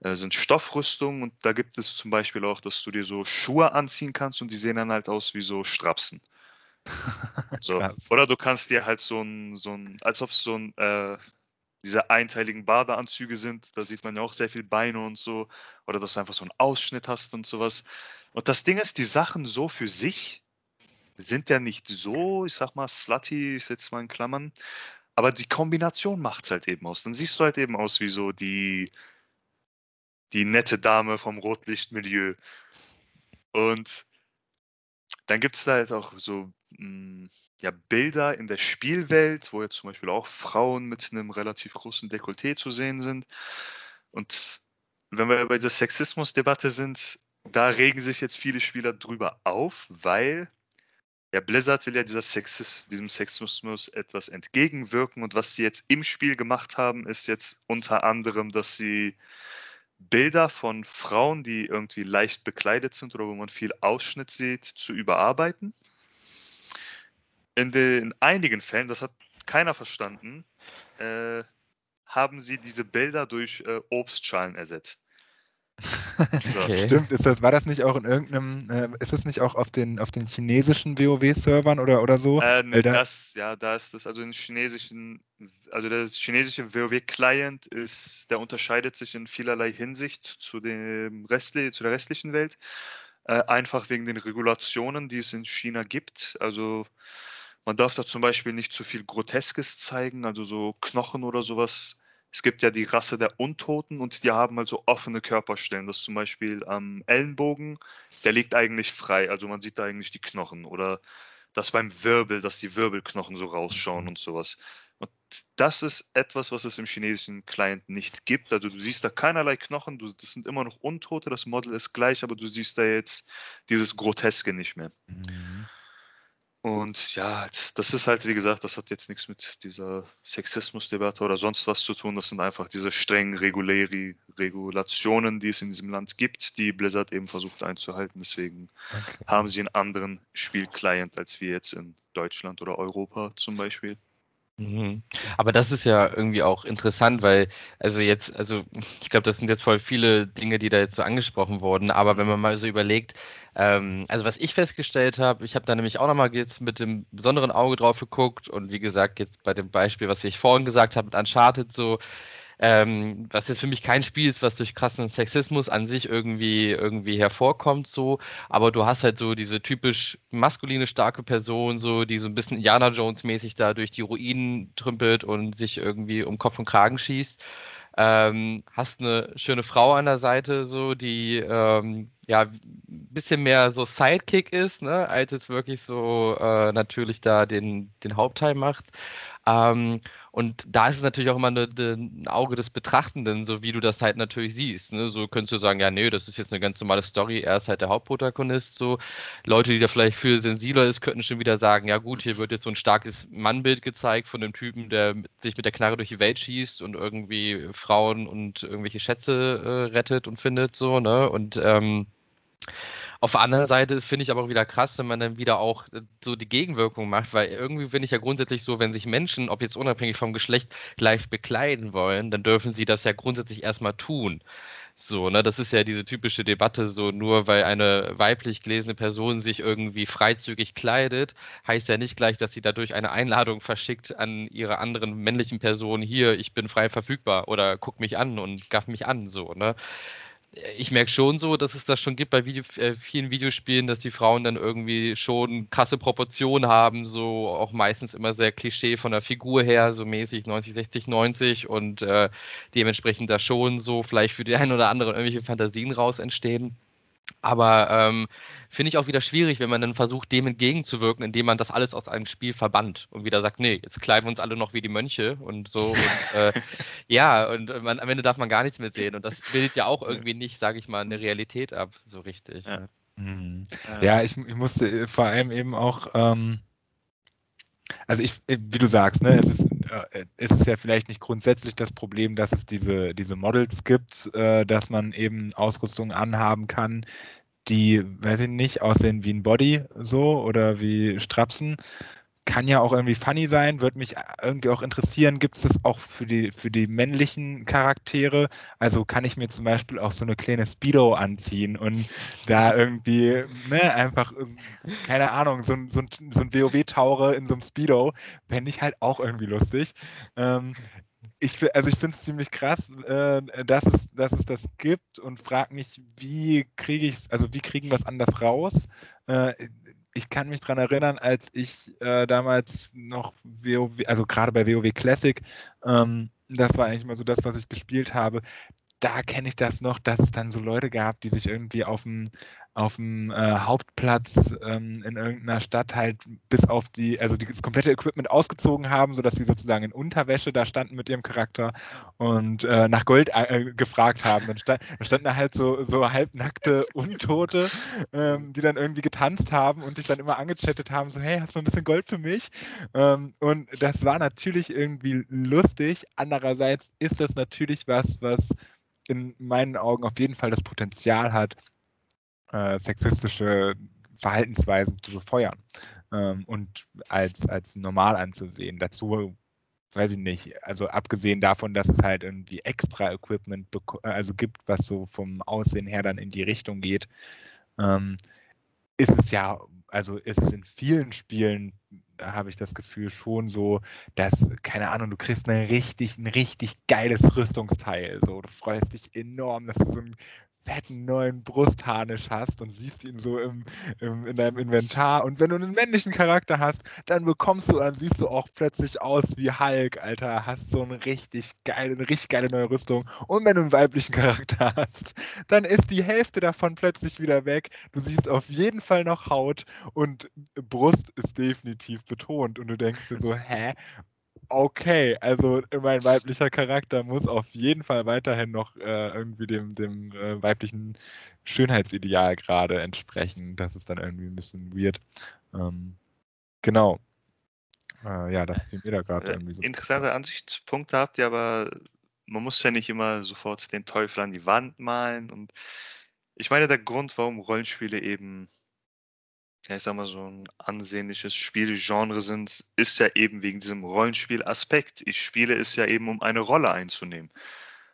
sind Stoffrüstungen und da gibt es zum Beispiel auch, dass du dir so Schuhe anziehen kannst und die sehen dann halt aus wie so Strapsen. So. Oder du kannst dir halt diese einteiligen Badeanzüge sind, da sieht man ja auch sehr viel Beine und so, oder dass du einfach so einen Ausschnitt hast und sowas. Und das Ding ist, die Sachen so für sich sind ja nicht so, ich sag mal, slutty, ich setze mal in Klammern, aber die Kombination macht es halt eben aus. Dann siehst du halt eben aus wie so die nette Dame vom Rotlichtmilieu. Und dann gibt es da halt auch so Bilder in der Spielwelt, wo jetzt zum Beispiel auch Frauen mit einem relativ großen Dekolleté zu sehen sind. Und wenn wir bei dieser Sexismusdebatte sind, da regen sich jetzt viele Spieler drüber auf, weil ja, Blizzard will ja diesem Sexismus etwas entgegenwirken. Und was sie jetzt im Spiel gemacht haben, ist jetzt unter anderem, dass sie Bilder von Frauen, die irgendwie leicht bekleidet sind oder wo man viel Ausschnitt sieht, zu überarbeiten. In einigen Fällen, das hat keiner verstanden, haben sie diese Bilder durch Obstschalen ersetzt. Okay. Stimmt, ist das nicht auch auf den chinesischen WoW-Servern oder so? Der chinesische WoW-Client der unterscheidet sich in vielerlei Hinsicht zu der restlichen Welt, einfach wegen den Regulationen, die es in China gibt. Also man darf da zum Beispiel nicht zu viel Groteskes zeigen, also so Knochen oder sowas. Es gibt ja die Rasse der Untoten und die haben halt so offene Körperstellen. Das ist zum Beispiel am Ellenbogen, der liegt eigentlich frei, also man sieht da eigentlich die Knochen. Oder das beim Wirbel, dass die Wirbelknochen so rausschauen und sowas. Und das ist etwas, was es im chinesischen Client nicht gibt. Also du siehst da keinerlei Knochen, das sind immer noch Untote, das Model ist gleich, aber du siehst da jetzt dieses Groteske nicht mehr. Mhm. Und ja, das ist halt, wie gesagt, das hat jetzt nichts mit dieser Sexismusdebatte oder sonst was zu tun. Das sind einfach diese strengen Regulationen, die es in diesem Land gibt, die Blizzard eben versucht einzuhalten. Deswegen haben sie einen anderen Spielclient als wir jetzt in Deutschland oder Europa zum Beispiel. Mhm. Aber das ist ja irgendwie auch interessant, weil, ich glaube, das sind jetzt voll viele Dinge, die da jetzt so angesprochen wurden, aber wenn man mal so überlegt, was ich festgestellt habe, ich habe da nämlich auch nochmal jetzt mit dem besonderen Auge drauf geguckt und wie gesagt, jetzt bei dem Beispiel, was ich vorhin gesagt habe mit Uncharted so, was jetzt für mich kein Spiel ist, was durch krassen Sexismus an sich irgendwie hervorkommt, so, aber du hast halt so diese typisch maskuline, starke Person, so, die so ein bisschen Indiana Jones-mäßig da durch die Ruinen trümpelt und sich irgendwie um Kopf und Kragen schießt. Hast eine schöne Frau an der Seite, so, die ein bisschen mehr so Sidekick ist, ne, als jetzt wirklich so natürlich da den Hauptteil macht. Und da ist es natürlich auch immer ein Auge des Betrachtenden, so wie du das halt natürlich siehst. Ne? So könntest du sagen, ja, nee, das ist jetzt eine ganz normale Story, er ist halt der Hauptprotagonist. So Leute, die da vielleicht viel sensibler ist, könnten schon wieder sagen, ja gut, hier wird jetzt so ein starkes Mannbild gezeigt von einem Typen, der sich mit der Knarre durch die Welt schießt und irgendwie Frauen und irgendwelche Schätze rettet und findet, so, ne? Und auf der anderen Seite finde ich aber auch wieder krass, wenn man dann wieder auch so die Gegenwirkung macht, weil irgendwie finde ich ja grundsätzlich so, wenn sich Menschen, ob jetzt unabhängig vom Geschlecht, gleich bekleiden wollen, dann dürfen sie das ja grundsätzlich erstmal tun. So, ne, das ist ja diese typische Debatte, so nur weil eine weiblich gelesene Person sich irgendwie freizügig kleidet, heißt ja nicht gleich, dass sie dadurch eine Einladung verschickt an ihre anderen männlichen Personen, hier, ich bin frei verfügbar oder guck mich an und gaff mich an, so, ne. Ich merke schon so, dass es das schon gibt bei vielen Videospielen, dass die Frauen dann irgendwie schon krasse Proportionen haben, so auch meistens immer sehr Klischee von der Figur her, so mäßig 90, 60, 90 und dementsprechend da schon so vielleicht für die einen oder anderen irgendwelche Fantasien raus entstehen. Aber finde ich auch wieder schwierig, wenn man dann versucht, dem entgegenzuwirken, indem man das alles aus einem Spiel verbannt und wieder sagt, nee, jetzt kleiden wir uns alle noch wie die Mönche und so. Und, am Ende darf man gar nichts mehr sehen. Und das bildet ja auch irgendwie nicht, sage ich mal, eine Realität ab, so richtig. Ja, ne? Ja, ich musste vor allem eben auch, wie du sagst, ne, es ist ja vielleicht nicht grundsätzlich das Problem, dass es diese Models gibt, dass man eben Ausrüstung anhaben kann, die, weiß ich nicht, aussehen wie ein Body so oder wie Strapsen, kann ja auch irgendwie funny sein, würde mich irgendwie auch interessieren, gibt es das auch für die männlichen Charaktere? Also kann ich mir zum Beispiel auch so eine kleine Speedo anziehen und da irgendwie, ne, einfach, keine Ahnung, so ein WoW-Taure in so einem Speedo, fände ich halt auch irgendwie lustig. Ich finde es ziemlich krass, dass es das gibt und frage mich, wie kriegen wir es anders raus? Ich kann mich daran erinnern, als ich damals noch WoW, also gerade bei WoW Classic, das war eigentlich mal so das, was ich gespielt habe, da kenne ich das noch, dass es dann so Leute gab, die sich irgendwie auf dem Hauptplatz in irgendeiner Stadt halt bis auf das komplette Equipment ausgezogen haben, sodass sie sozusagen in Unterwäsche da standen mit ihrem Charakter und nach Gold gefragt haben. Dann standen da halt so halbnackte Untote, die dann irgendwie getanzt haben und dich dann immer angechattet haben, so, hey, hast du ein bisschen Gold für mich? Und das war natürlich irgendwie lustig. Andererseits ist das natürlich was in meinen Augen auf jeden Fall das Potenzial hat, sexistische Verhaltensweisen zu befeuern und als normal anzusehen. Dazu weiß ich nicht, also abgesehen davon, dass es halt irgendwie extra Equipment gibt, was so vom Aussehen her dann in die Richtung geht, ist es in vielen Spielen, habe ich das Gefühl, schon so, dass, keine Ahnung, du kriegst ein richtig geiles Rüstungsteil. So, du freust dich enorm, dass du so ein fetten neuen Brustharnisch hast und siehst ihn so in deinem Inventar. Und wenn du einen männlichen Charakter hast, dann siehst du auch plötzlich aus wie Hulk, Alter. Hast so eine richtig geile neue Rüstung. Und wenn du einen weiblichen Charakter hast, dann ist die Hälfte davon plötzlich wieder weg. Du siehst auf jeden Fall noch Haut und Brust ist definitiv betont. Und du denkst dir so, hä? Okay, also mein weiblicher Charakter muss auf jeden Fall weiterhin noch irgendwie dem weiblichen Schönheitsideal gerade entsprechen. Das ist dann irgendwie ein bisschen weird. Genau. Ja, das fiel mir da gerade irgendwie so. Interessante Ansichtspunkte habt ihr, aber man muss ja nicht immer sofort den Teufel an die Wand malen. Und ich meine, der Grund, warum Rollenspiele eben, ja, ich sag mal, so ein ansehnliches Spielgenre sind, ist ja eben wegen diesem Rollenspielaspekt. Ich spiele es ja eben, um eine Rolle einzunehmen.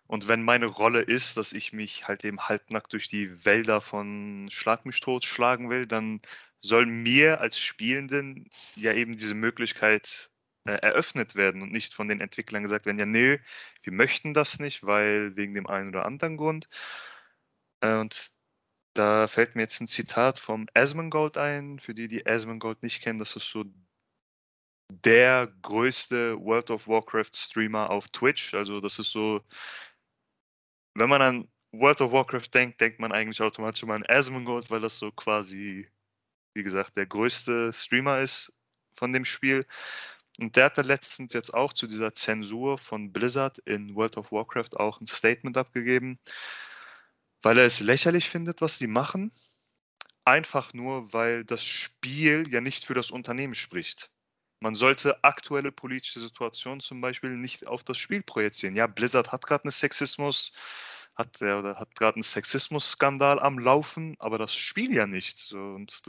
Und wenn meine Rolle ist, dass ich mich halt eben halbnackt durch die Wälder von Schlag mich tot schlagen will, dann soll mir als Spielenden ja eben diese Möglichkeit eröffnet werden und nicht von den Entwicklern gesagt werden, ja, nee, wir möchten das nicht, weil wegen dem einen oder anderen Grund. Und da fällt mir jetzt ein Zitat vom Asmongold ein, für die Asmongold nicht kennen, das ist so der größte World of Warcraft Streamer auf Twitch, also das ist so, wenn man an World of Warcraft denkt, denkt man eigentlich automatisch immer an Asmongold, weil das so quasi, wie gesagt, der größte Streamer ist von dem Spiel. Und der hat da letztens jetzt auch zu dieser Zensur von Blizzard in World of Warcraft auch ein Statement abgegeben, weil er es lächerlich findet, was die machen, einfach nur, weil das Spiel ja nicht für das Unternehmen spricht. Man sollte aktuelle politische Situationen zum Beispiel nicht auf das Spiel projizieren. Ja, Blizzard hat gerade einen Sexismus-Skandal am Laufen, aber das Spiel ja nicht. So, und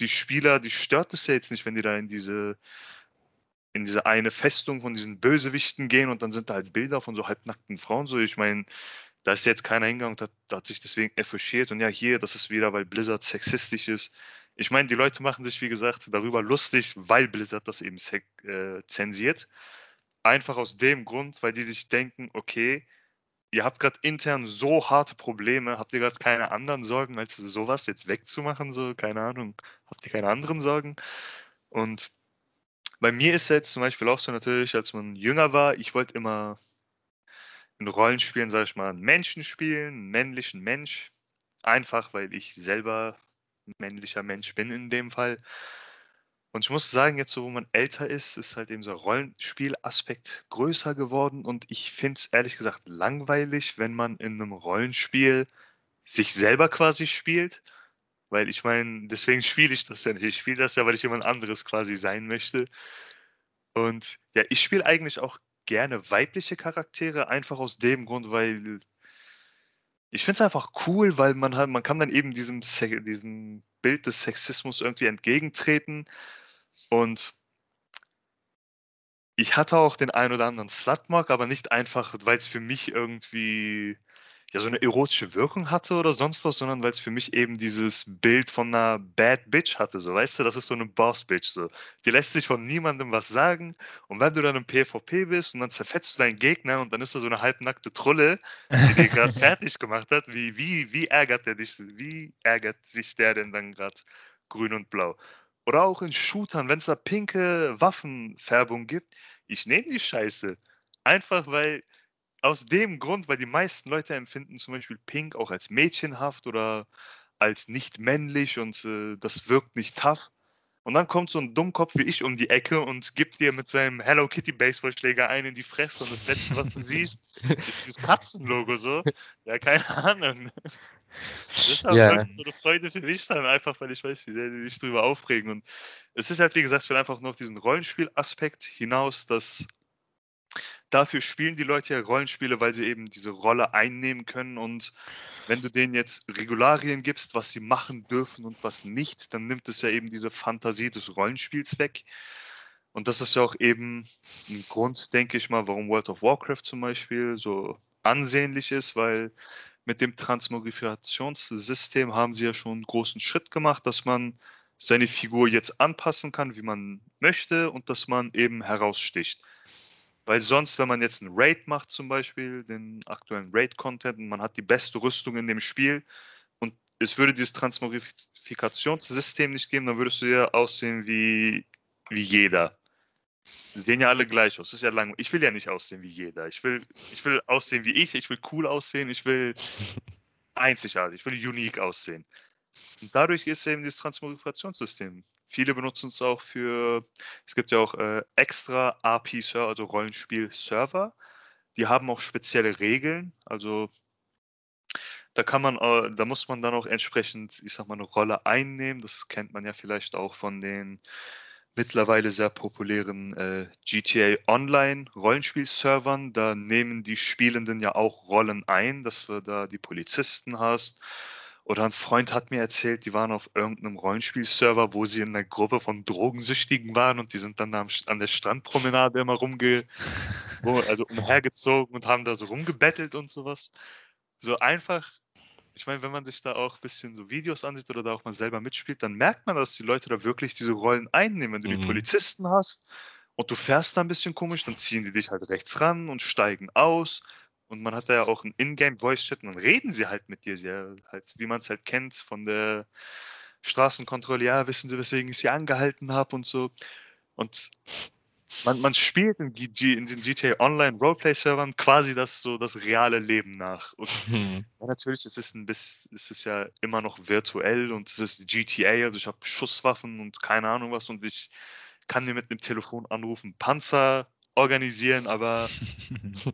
die Spieler, die stört es ja jetzt nicht, wenn die da in diese eine Festung von diesen Bösewichten gehen und dann sind da halt Bilder von so halbnackten Frauen. So, ich meine, da ist jetzt keiner hingegangen und hat sich deswegen echauffiert. Und ja, hier, das ist wieder, weil Blizzard sexistisch ist. Ich meine, die Leute machen sich, wie gesagt, darüber lustig, weil Blizzard das eben zensiert. Einfach aus dem Grund, weil die sich denken, okay, ihr habt gerade intern so harte Probleme, habt ihr gerade keine anderen Sorgen, als sowas jetzt wegzumachen, so, keine Ahnung, habt ihr keine anderen Sorgen? Und bei mir ist jetzt zum Beispiel auch so, natürlich, als man jünger war, ich wollte immer in Rollenspielen, sage ich mal, einen Menschen spielen, einen männlichen Mensch. Einfach, weil ich selber ein männlicher Mensch bin in dem Fall. Und ich muss sagen, jetzt so, wo man älter ist, ist halt eben so Rollenspielaspekt größer geworden. Und ich finde es ehrlich gesagt langweilig, wenn man in einem Rollenspiel sich selber quasi spielt. Weil ich meine, deswegen spiele ich das ja nicht. Ich spiele das ja, weil ich jemand anderes quasi sein möchte. Und ja, ich spiele eigentlich auch gerne weibliche Charaktere, einfach aus dem Grund, weil ich finde es einfach cool, weil man kann dann eben diesem Bild des Sexismus irgendwie entgegentreten. Und Ich hatte auch den ein oder anderen Slutmark, aber nicht einfach, weil es für mich irgendwie ja so eine erotische Wirkung hatte oder sonst was, sondern weil es für mich eben dieses Bild von einer Bad Bitch hatte. So, weißt du, das ist so eine Boss Bitch. So. Die lässt sich von niemandem was sagen. Und wenn du dann im PvP bist und dann zerfetzt du deinen Gegner und dann ist da so eine halbnackte Trolle, die dir gerade fertig gemacht hat, wie ärgert der dich? Wie ärgert sich der denn dann gerade grün und blau? Oder auch in Shootern, wenn es da pinke Waffenfärbung gibt. Ich nehme die Scheiße. Einfach weil, aus dem Grund, weil die meisten Leute empfinden zum Beispiel pink auch als mädchenhaft oder als nicht männlich und das wirkt nicht tough. Und dann kommt so ein Dummkopf wie ich um die Ecke und gibt dir mit seinem Hello Kitty Baseballschläger einen in die Fresse und das Letzte, was du siehst, ist dieses Katzenlogo so. Ja, keine Ahnung. Deshalb wirklich so eine Freude für mich dann einfach, weil ich weiß, wie sehr die sich drüber aufregen. Und es ist halt, wie gesagt, ich will einfach nur auf diesen Rollenspielaspekt hinaus, dass dafür spielen die Leute ja Rollenspiele, weil sie eben diese Rolle einnehmen können. Und wenn du denen jetzt Regularien gibst, was sie machen dürfen und was nicht, dann nimmt es ja eben diese Fantasie des Rollenspiels weg. Und das ist ja auch eben ein Grund, denke ich mal, warum World of Warcraft zum Beispiel so ansehnlich ist, weil mit dem Transmogrifikationssystem haben sie ja schon einen großen Schritt gemacht, dass man seine Figur jetzt anpassen kann, wie man möchte und dass man eben heraussticht. Weil sonst, wenn man jetzt einen Raid macht zum Beispiel, den aktuellen Raid-Content, und man hat die beste Rüstung in dem Spiel und es würde dieses Transmogrifikationssystem nicht geben, dann würdest du ja aussehen wie jeder. Sehen ja alle gleich aus, das ist ja langweilig. Ich will ja nicht aussehen wie jeder. Ich will aussehen wie ich will cool aussehen, ich will einzigartig, ich will unique aussehen. Und dadurch ist eben das Transmogrifikationssystem. Viele benutzen es auch für, es gibt ja auch extra RP-Server, also Rollenspiel-Server. Die haben auch spezielle Regeln. Also da muss man dann auch entsprechend, ich sag mal, eine Rolle einnehmen. Das kennt man ja vielleicht auch von den mittlerweile sehr populären GTA Online Rollenspiel-Servern. Da nehmen die Spielenden ja auch Rollen ein, dass du da die Polizisten hast. Oder ein Freund hat mir erzählt, die waren auf irgendeinem Rollenspielserver, wo sie in einer Gruppe von Drogensüchtigen waren und die sind dann an der Strandpromenade immer umhergezogen und haben da so rumgebettelt und sowas. So einfach, ich meine, wenn man sich da auch ein bisschen so Videos ansieht oder da auch mal selber mitspielt, dann merkt man, dass die Leute da wirklich diese Rollen einnehmen. Wenn du die Polizisten hast und du fährst da ein bisschen komisch, dann ziehen die dich halt rechts ran und steigen aus. Und man hat da ja auch einen In-Game-Voice-Chat und dann reden sie halt mit dir, wie man es halt kennt von der Straßenkontrolle. Ja, wissen Sie, weswegen ich Sie angehalten habe und so. Und man spielt in den GTA Online Roleplay-Servern quasi das reale Leben nach. Und natürlich ist es ja immer noch virtuell und es ist GTA, also ich habe Schusswaffen und keine Ahnung was und ich kann mir mit einem Telefon anrufen, Panzer organisieren, aber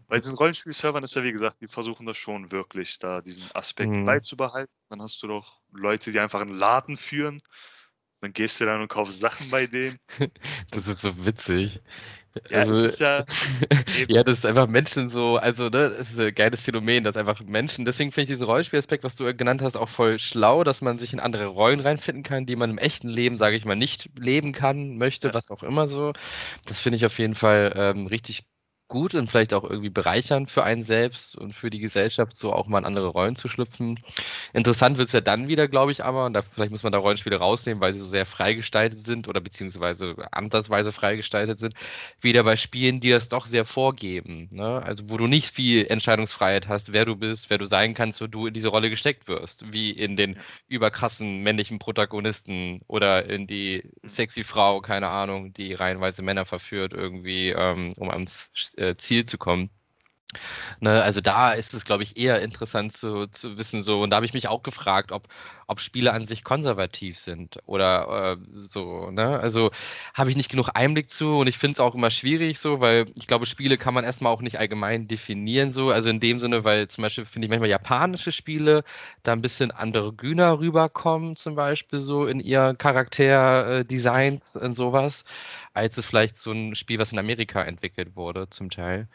bei diesen Rollenspielservern ist ja, wie gesagt, die versuchen das schon wirklich, da diesen Aspekt beizubehalten. Dann hast du doch Leute, die einfach einen Laden führen. Dann gehst du dann und kaufst Sachen bei denen. Das ist so witzig. Ja, also, das ist ja... ja, das ist einfach Menschen so, also ne, das ist ein geiles Phänomen, dass einfach Menschen, deswegen finde ich diesen Rollenspielaspekt, was du genannt hast, auch voll schlau, dass man sich in andere Rollen reinfinden kann, die man im echten Leben, sage ich mal, nicht leben kann, möchte, was auch immer so. Das finde ich auf jeden Fall richtig gut und vielleicht auch irgendwie bereichernd für einen selbst und für die Gesellschaft, so auch mal in andere Rollen zu schlüpfen. Interessant wird es ja dann wieder, glaube ich, aber, und da, vielleicht muss man da Rollenspiele rausnehmen, weil sie so sehr freigestaltet sind oder beziehungsweise andersweise freigestaltet sind, wieder bei Spielen, die das doch sehr vorgeben, ne? Also wo du nicht viel Entscheidungsfreiheit hast, wer du bist, wer du sein kannst, wo du in diese Rolle gesteckt wirst, wie in den überkrassen männlichen Protagonisten oder in die sexy Frau, keine Ahnung, die reihenweise Männer verführt irgendwie, um ans Ziel zu kommen. Ne, also da ist es, glaube ich, eher interessant zu wissen. So. Und da habe ich mich auch gefragt, ob Spiele an sich konservativ sind oder so. Ne? Also habe ich nicht genug Einblick zu und ich finde es auch immer schwierig so, weil ich glaube, Spiele kann man erstmal auch nicht allgemein definieren. So. Also in dem Sinne, weil zum Beispiel finde ich manchmal japanische Spiele da ein bisschen andere Güner rüberkommen, zum Beispiel so in ihr Charakterdesigns und sowas, als es vielleicht so ein Spiel, was in Amerika entwickelt wurde zum Teil.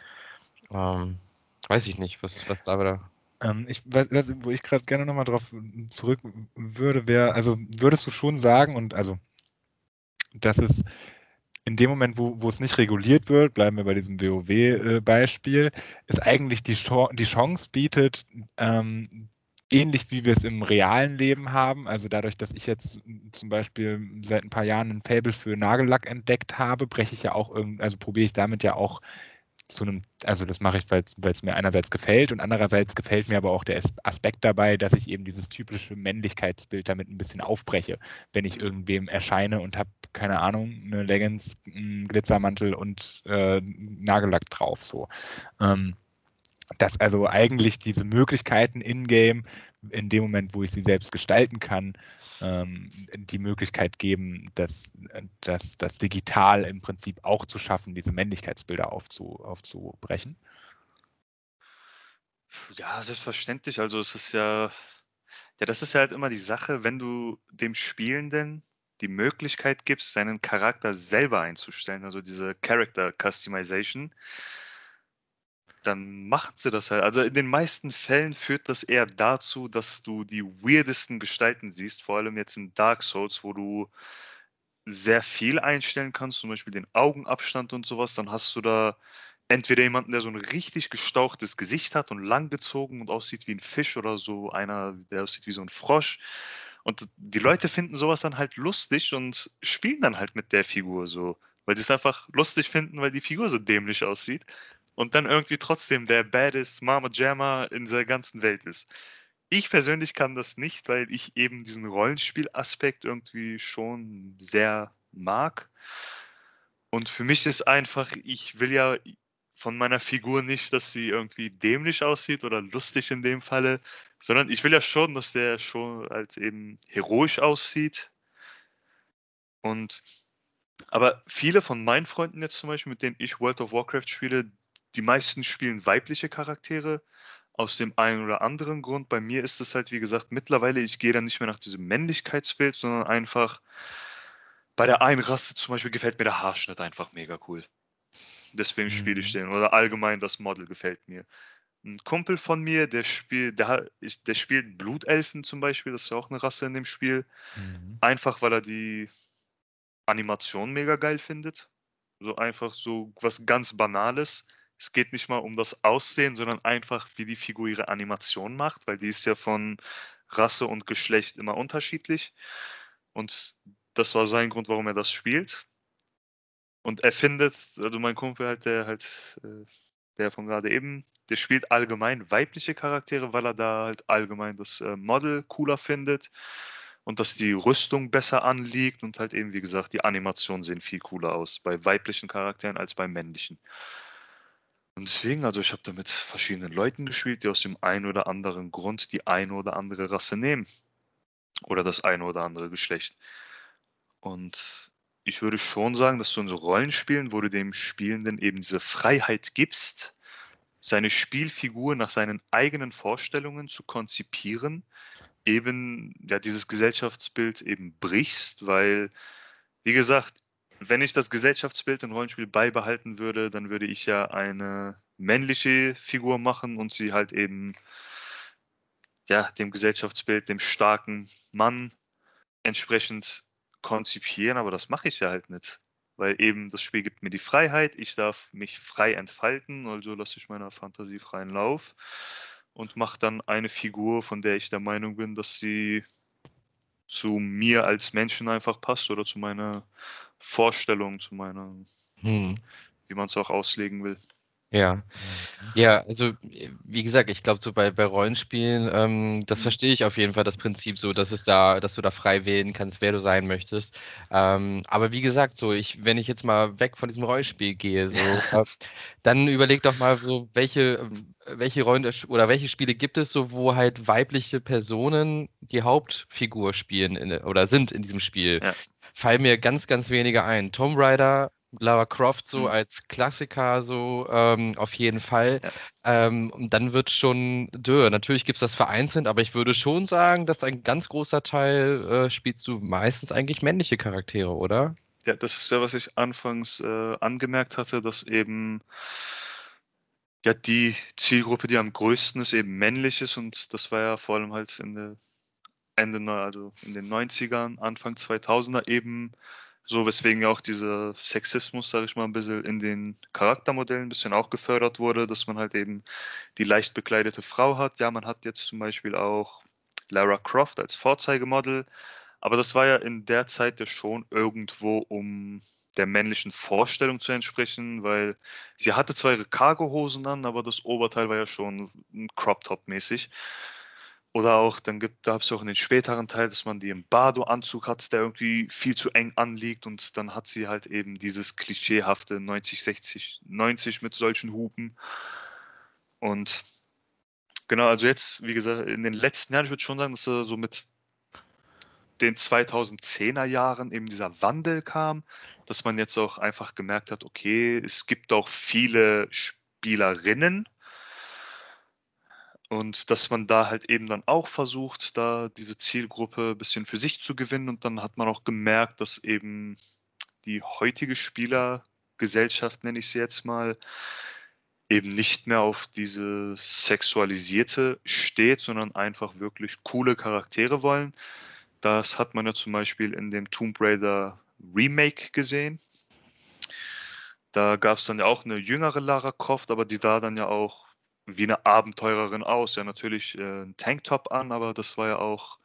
Weiß ich nicht, was da wieder... Wo ich gerade gerne nochmal drauf zurück würde, wäre, also würdest du schon sagen, und also, dass es in dem Moment, wo es nicht reguliert wird, bleiben wir bei diesem WoW-Beispiel, ist eigentlich die Chance bietet, ähnlich wie wir es im realen Leben haben, also dadurch, dass ich jetzt zum Beispiel seit ein paar Jahren ein Faible für Nagellack entdeckt habe, breche ich ja auch also probiere ich damit ja auch zu einem, also das mache ich, weil es mir einerseits gefällt und andererseits gefällt mir aber auch der Aspekt dabei, dass ich eben dieses typische Männlichkeitsbild damit ein bisschen aufbreche, wenn ich irgendwem erscheine und habe, keine Ahnung, eine Leggings, einen Glitzermantel und Nagellack drauf, so. Dass also eigentlich diese Möglichkeiten in-game, in dem Moment, wo ich sie selbst gestalten kann, die Möglichkeit geben, das digital im Prinzip auch zu schaffen, diese Männlichkeitsbilder aufzubrechen? Ja, selbstverständlich. Also es ist ja, das ist ja halt immer die Sache, wenn du dem Spielenden die Möglichkeit gibst, seinen Charakter selber einzustellen, also diese Character Customization, dann machen sie das halt. Also in den meisten Fällen führt das eher dazu, dass du die weirdesten Gestalten siehst, vor allem jetzt in Dark Souls, wo du sehr viel einstellen kannst, zum Beispiel den Augenabstand und sowas. Dann hast du da entweder jemanden, der so ein richtig gestauchtes Gesicht hat und langgezogen und aussieht wie ein Fisch oder so einer, der aussieht wie so ein Frosch. Und die Leute finden sowas dann halt lustig und spielen dann halt mit der Figur so, weil sie es einfach lustig finden, weil die Figur so dämlich aussieht. Und dann irgendwie trotzdem der baddest Mama Jammer in der ganzen Welt ist. Ich persönlich kann das nicht, weil ich eben diesen Rollenspielaspekt irgendwie schon sehr mag. Und für mich ist einfach, ich will ja von meiner Figur nicht, dass sie irgendwie dämlich aussieht oder lustig in dem Falle, sondern ich will ja schon, dass der schon halt eben heroisch aussieht. Aber viele von meinen Freunden jetzt zum Beispiel, mit denen ich World of Warcraft spiele, die meisten spielen weibliche Charaktere aus dem einen oder anderen Grund. Bei mir ist es halt, wie gesagt, mittlerweile, ich gehe dann nicht mehr nach diesem Männlichkeitsbild, sondern einfach bei der einen Rasse zum Beispiel gefällt mir der Haarschnitt einfach mega cool. Deswegen spiele ich den. Oder allgemein das Model gefällt mir. Ein Kumpel von mir, der spielt Blutelfen zum Beispiel, das ist ja auch eine Rasse in dem Spiel. Einfach, weil er die Animation mega geil findet. So einfach so was ganz Banales. Es geht nicht mal um das Aussehen, sondern einfach, wie die Figur ihre Animation macht, weil die ist ja von Rasse und Geschlecht immer unterschiedlich. Und das war sein Grund, warum er das spielt. Und er findet, also mein Kumpel halt, der von gerade eben, der spielt allgemein weibliche Charaktere, weil er da halt allgemein das Model cooler findet und dass die Rüstung besser anliegt und halt eben, wie gesagt, die Animationen sehen viel cooler aus bei weiblichen Charakteren als bei männlichen. Und deswegen, also ich habe da mit verschiedenen Leuten gespielt, die aus dem einen oder anderen Grund die eine oder andere Rasse nehmen. Oder das eine oder andere Geschlecht. Und ich würde schon sagen, dass du in so Rollenspielen, wo du dem Spielenden eben diese Freiheit gibst, seine Spielfigur nach seinen eigenen Vorstellungen zu konzipieren, eben ja dieses Gesellschaftsbild eben brichst, weil, wie gesagt, wenn ich das Gesellschaftsbild im Rollenspiel beibehalten würde, dann würde ich ja eine männliche Figur machen und sie halt eben ja, dem Gesellschaftsbild, dem starken Mann entsprechend konzipieren, aber das mache ich ja halt nicht, weil eben das Spiel gibt mir die Freiheit, ich darf mich frei entfalten, also lasse ich meiner Fantasie freien Lauf und mache dann eine Figur, von der ich der Meinung bin, dass sie zu mir als Menschen einfach passt oder zu meiner Vorstellung, zu meiner, wie man es auch auslegen will. Ja, also wie gesagt, ich glaube so bei Rollenspielen, das verstehe ich auf jeden Fall, das Prinzip so, dass du da frei wählen kannst, wer du sein möchtest. Aber wie gesagt, so wenn ich jetzt mal weg von diesem Rollenspiel gehe, so, dann überleg doch mal so, welche Rollen oder welche Spiele gibt es so, wo halt weibliche Personen die Hauptfigur spielen oder sind in diesem Spiel. Ja. Fallen mir ganz, ganz wenige ein. Tomb Raider, Lara Croft so als Klassiker so auf jeden Fall. Ja. Und dann wird schon dürr. Natürlich gibt es das vereinzelt, aber ich würde schon sagen, dass ein ganz großer Teil spielst du meistens eigentlich männliche Charaktere, oder? Ja, das ist ja, was ich anfangs angemerkt hatte, dass eben ja die Zielgruppe, die am größten ist, eben männlich ist und das war ja vor allem halt in den 90ern, Anfang 2000er eben So, weswegen auch dieser Sexismus, sage ich mal, ein bisschen in den Charaktermodellen ein bisschen auch gefördert wurde, dass man halt eben die leicht bekleidete Frau hat. Ja, man hat jetzt zum Beispiel auch Lara Croft als Vorzeigemodel, aber das war ja in der Zeit ja schon irgendwo, um der männlichen Vorstellung zu entsprechen, weil sie hatte zwar ihre Cargohosen an, aber das Oberteil war ja schon Crop-Top-mäßig. Oder auch, da habe ich auch in den späteren Teil, dass man die im Bardo-Anzug hat, der irgendwie viel zu eng anliegt, und dann hat sie halt eben dieses klischeehafte 90-60-90 mit solchen Hupen. Und genau, also jetzt, wie gesagt, in den letzten Jahren, ich würde schon sagen, dass so mit den 2010er Jahren eben dieser Wandel kam, dass man jetzt auch einfach gemerkt hat, okay, es gibt auch viele Spielerinnen, und dass man da halt eben dann auch versucht, da diese Zielgruppe ein bisschen für sich zu gewinnen. Und dann hat man auch gemerkt, dass eben die heutige Spielergesellschaft, nenne ich sie jetzt mal, eben nicht mehr auf diese Sexualisierte steht, sondern einfach wirklich coole Charaktere wollen. Das hat man ja zum Beispiel in dem Tomb Raider Remake gesehen. Da gab es dann ja auch eine jüngere Lara Croft, aber die da dann ja auch wie eine Abenteurerin aus. Ja, natürlich einen Tanktop an, aber das war ja auch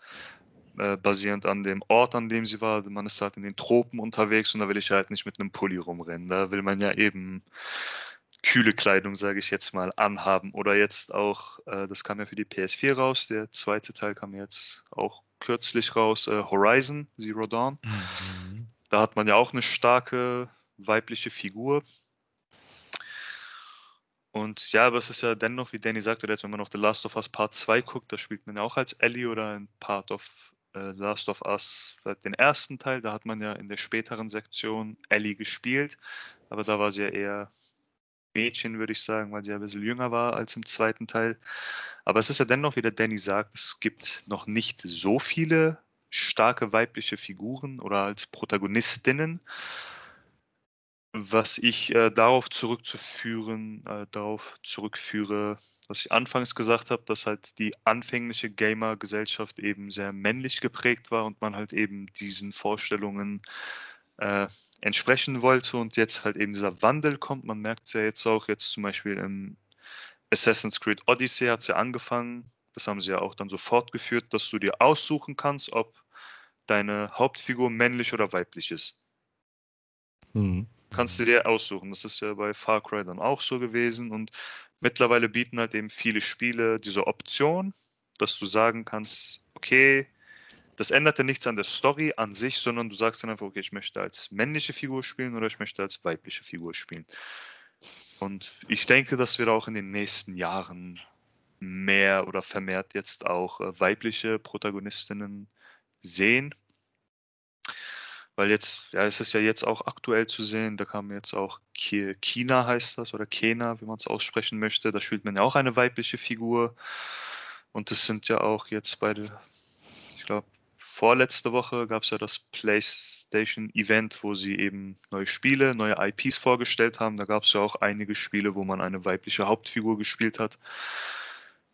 basierend an dem Ort, an dem sie war. Man ist halt in den Tropen unterwegs, und da will ich halt nicht mit einem Pulli rumrennen. Da will man ja eben kühle Kleidung, sage ich jetzt mal, anhaben. Oder jetzt auch, das kam ja für die PS4 raus, der zweite Teil kam jetzt auch kürzlich raus, Horizon Zero Dawn. Mhm. Da hat man ja auch eine starke weibliche Figur. Und ja, aber es ist ja dennoch, wie Danny sagte, jetzt, wenn man auf The Last of Us Part 2 guckt, da spielt man ja auch als Ellie, oder in Part of Last of Us, den ersten Teil, da hat man ja in der späteren Sektion Ellie gespielt, aber da war sie ja eher Mädchen, würde ich sagen, weil sie ja ein bisschen jünger war als im zweiten Teil. Aber es ist ja dennoch, wie der Danny sagt, es gibt noch nicht so viele starke weibliche Figuren oder halt Protagonistinnen, was ich darauf zurückführe, was ich anfangs gesagt habe, dass halt die anfängliche Gamer-Gesellschaft eben sehr männlich geprägt war und man halt eben diesen Vorstellungen entsprechen wollte, und jetzt halt eben dieser Wandel kommt. Man merkt es ja jetzt auch, jetzt zum Beispiel im Assassin's Creed Odyssey hat es ja angefangen, das haben sie ja auch dann so fortgeführt, dass du dir aussuchen kannst, ob deine Hauptfigur männlich oder weiblich ist. Mhm. Kannst du dir aussuchen. Das ist ja bei Far Cry dann auch so gewesen, und mittlerweile bieten halt eben viele Spiele diese Option, dass du sagen kannst, okay, das ändert ja nichts an der Story an sich, sondern du sagst dann einfach, okay, ich möchte als männliche Figur spielen oder ich möchte als weibliche Figur spielen. Und ich denke, dass wir da auch in den nächsten Jahren mehr oder vermehrt jetzt auch weibliche Protagonistinnen sehen. Weil jetzt, ja, es ist ja jetzt auch aktuell zu sehen, da kam jetzt auch China, heißt das, oder Kena, wie man es aussprechen möchte, da spielt man ja auch eine weibliche Figur, und das sind ja auch jetzt beide, ich glaube, vorletzte Woche gab es ja das PlayStation-Event, wo sie eben neue Spiele, neue IPs vorgestellt haben, da gab es ja auch einige Spiele, wo man eine weibliche Hauptfigur gespielt hat.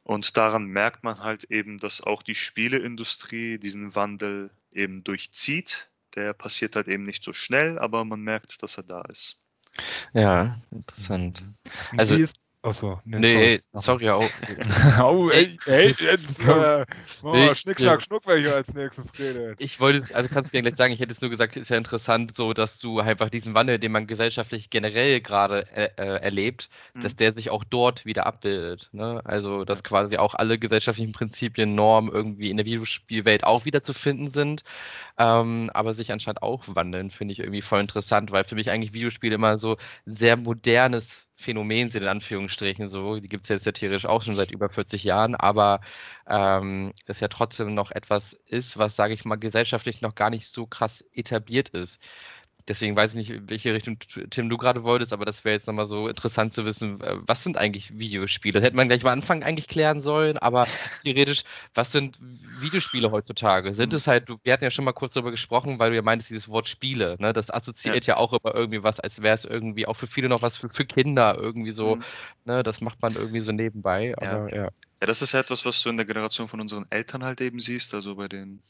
Und daran merkt man halt eben, dass auch die Spieleindustrie diesen Wandel eben durchzieht. Der passiert halt eben nicht so schnell, aber man merkt, dass er da ist. Ja, interessant. Also, sorry. Schnick, schnack, schnuck, wenn ich als nächstes rede. Kannst du mir gleich sagen, ich hätte es nur gesagt, ist ja interessant, so dass du einfach diesen Wandel, den man gesellschaftlich generell gerade erlebt, dass der sich auch dort wieder abbildet. Ne? Also, dass quasi auch alle gesellschaftlichen Prinzipien, Normen irgendwie in der Videospielwelt auch wieder zu finden sind, aber sich anscheinend auch wandeln, finde ich irgendwie voll interessant, weil für mich eigentlich Videospiele immer so sehr modernes Phänomen sind, in Anführungsstrichen, so, die gibt es jetzt ja theoretisch auch schon seit über 40 Jahren, aber es ja trotzdem noch etwas ist, was, sage ich mal, gesellschaftlich noch gar nicht so krass etabliert ist. Deswegen weiß ich nicht, welche Richtung, Tim, du gerade wolltest, aber das wäre jetzt nochmal so interessant zu wissen, was sind eigentlich Videospiele? Das hätte man gleich am Anfang eigentlich klären sollen, aber theoretisch, was sind Videospiele heutzutage? Sind es halt, wir hatten ja schon mal kurz darüber gesprochen, weil du ja meintest, dieses Wort Spiele, ne? Das assoziiert ja auch immer irgendwie was, als wäre es irgendwie auch für viele noch was für Kinder irgendwie so, ne? Das macht man irgendwie so nebenbei. Aber, ja, das ist ja etwas, was du in der Generation von unseren Eltern halt eben siehst, also bei den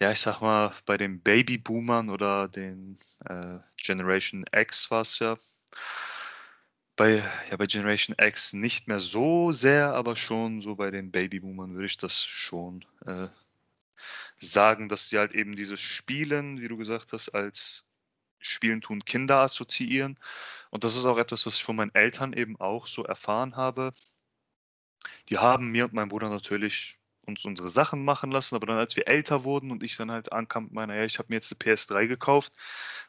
ja, ich sag mal, bei den Babyboomern oder den Generation X war es ja. Bei Generation X nicht mehr so sehr, aber schon so bei den Babyboomern würde ich das schon sagen, dass sie halt eben dieses Spielen, wie du gesagt hast, als Spielen tun Kinder assoziieren. Und das ist auch etwas, was ich von meinen Eltern eben auch so erfahren habe. Die haben mir und meinem Bruder natürlich uns unsere Sachen machen lassen, aber dann, als wir älter wurden und ich dann halt ankam mit meiner, ja, ich habe mir jetzt eine PS3 gekauft,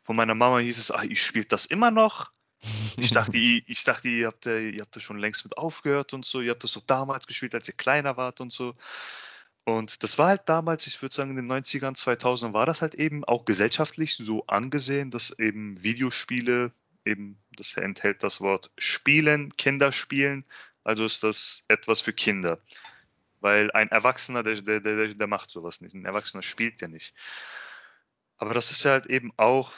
von meiner Mama hieß es, ach, ihr spielt das immer noch? Ich dachte, ihr habt da schon längst mit aufgehört und so, ihr habt das doch damals gespielt, als ihr kleiner wart und so. Und das war halt damals, ich würde sagen, in den 90ern, 2000ern war das halt eben auch gesellschaftlich so angesehen, dass eben Videospiele, eben das enthält das Wort Spielen, Kinderspielen, also ist das etwas für Kinder. Weil ein Erwachsener, der macht sowas nicht, ein Erwachsener spielt ja nicht. Aber das ist ja halt eben auch,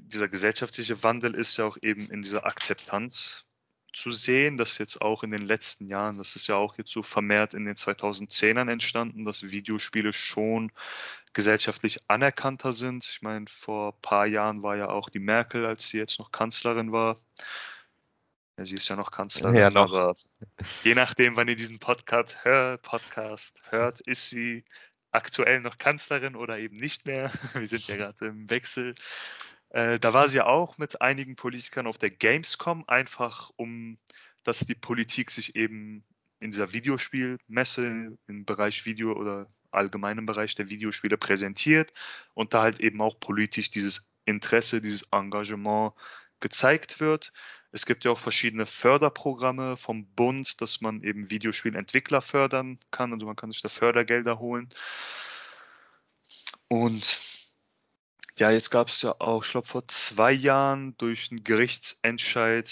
dieser gesellschaftliche Wandel ist ja auch eben in dieser Akzeptanz zu sehen, dass jetzt auch in den letzten Jahren, das ist ja auch jetzt so vermehrt in den 2010ern entstanden, dass Videospiele schon gesellschaftlich anerkannter sind. Ich meine, vor ein paar Jahren war ja auch die Merkel, als sie jetzt noch Kanzlerin war. Ja, sie ist ja noch Kanzlerin, ja, noch. Aber je nachdem, wann ihr diesen Podcast hört, ist sie aktuell noch Kanzlerin oder eben nicht mehr. Wir sind ja gerade im Wechsel. Da war sie ja auch mit einigen Politikern auf der Gamescom, einfach um, dass die Politik sich eben in dieser Videospielmesse im Bereich Video oder allgemeinen Bereich der Videospiele präsentiert und da halt eben auch politisch dieses Interesse, dieses Engagement gezeigt wird. Es gibt ja auch verschiedene Förderprogramme vom Bund, dass man eben Videospielentwickler fördern kann, also man kann sich da Fördergelder holen. Und ja, jetzt gab es ja auch, ich glaube, vor 2 Jahren durch einen Gerichtsentscheid,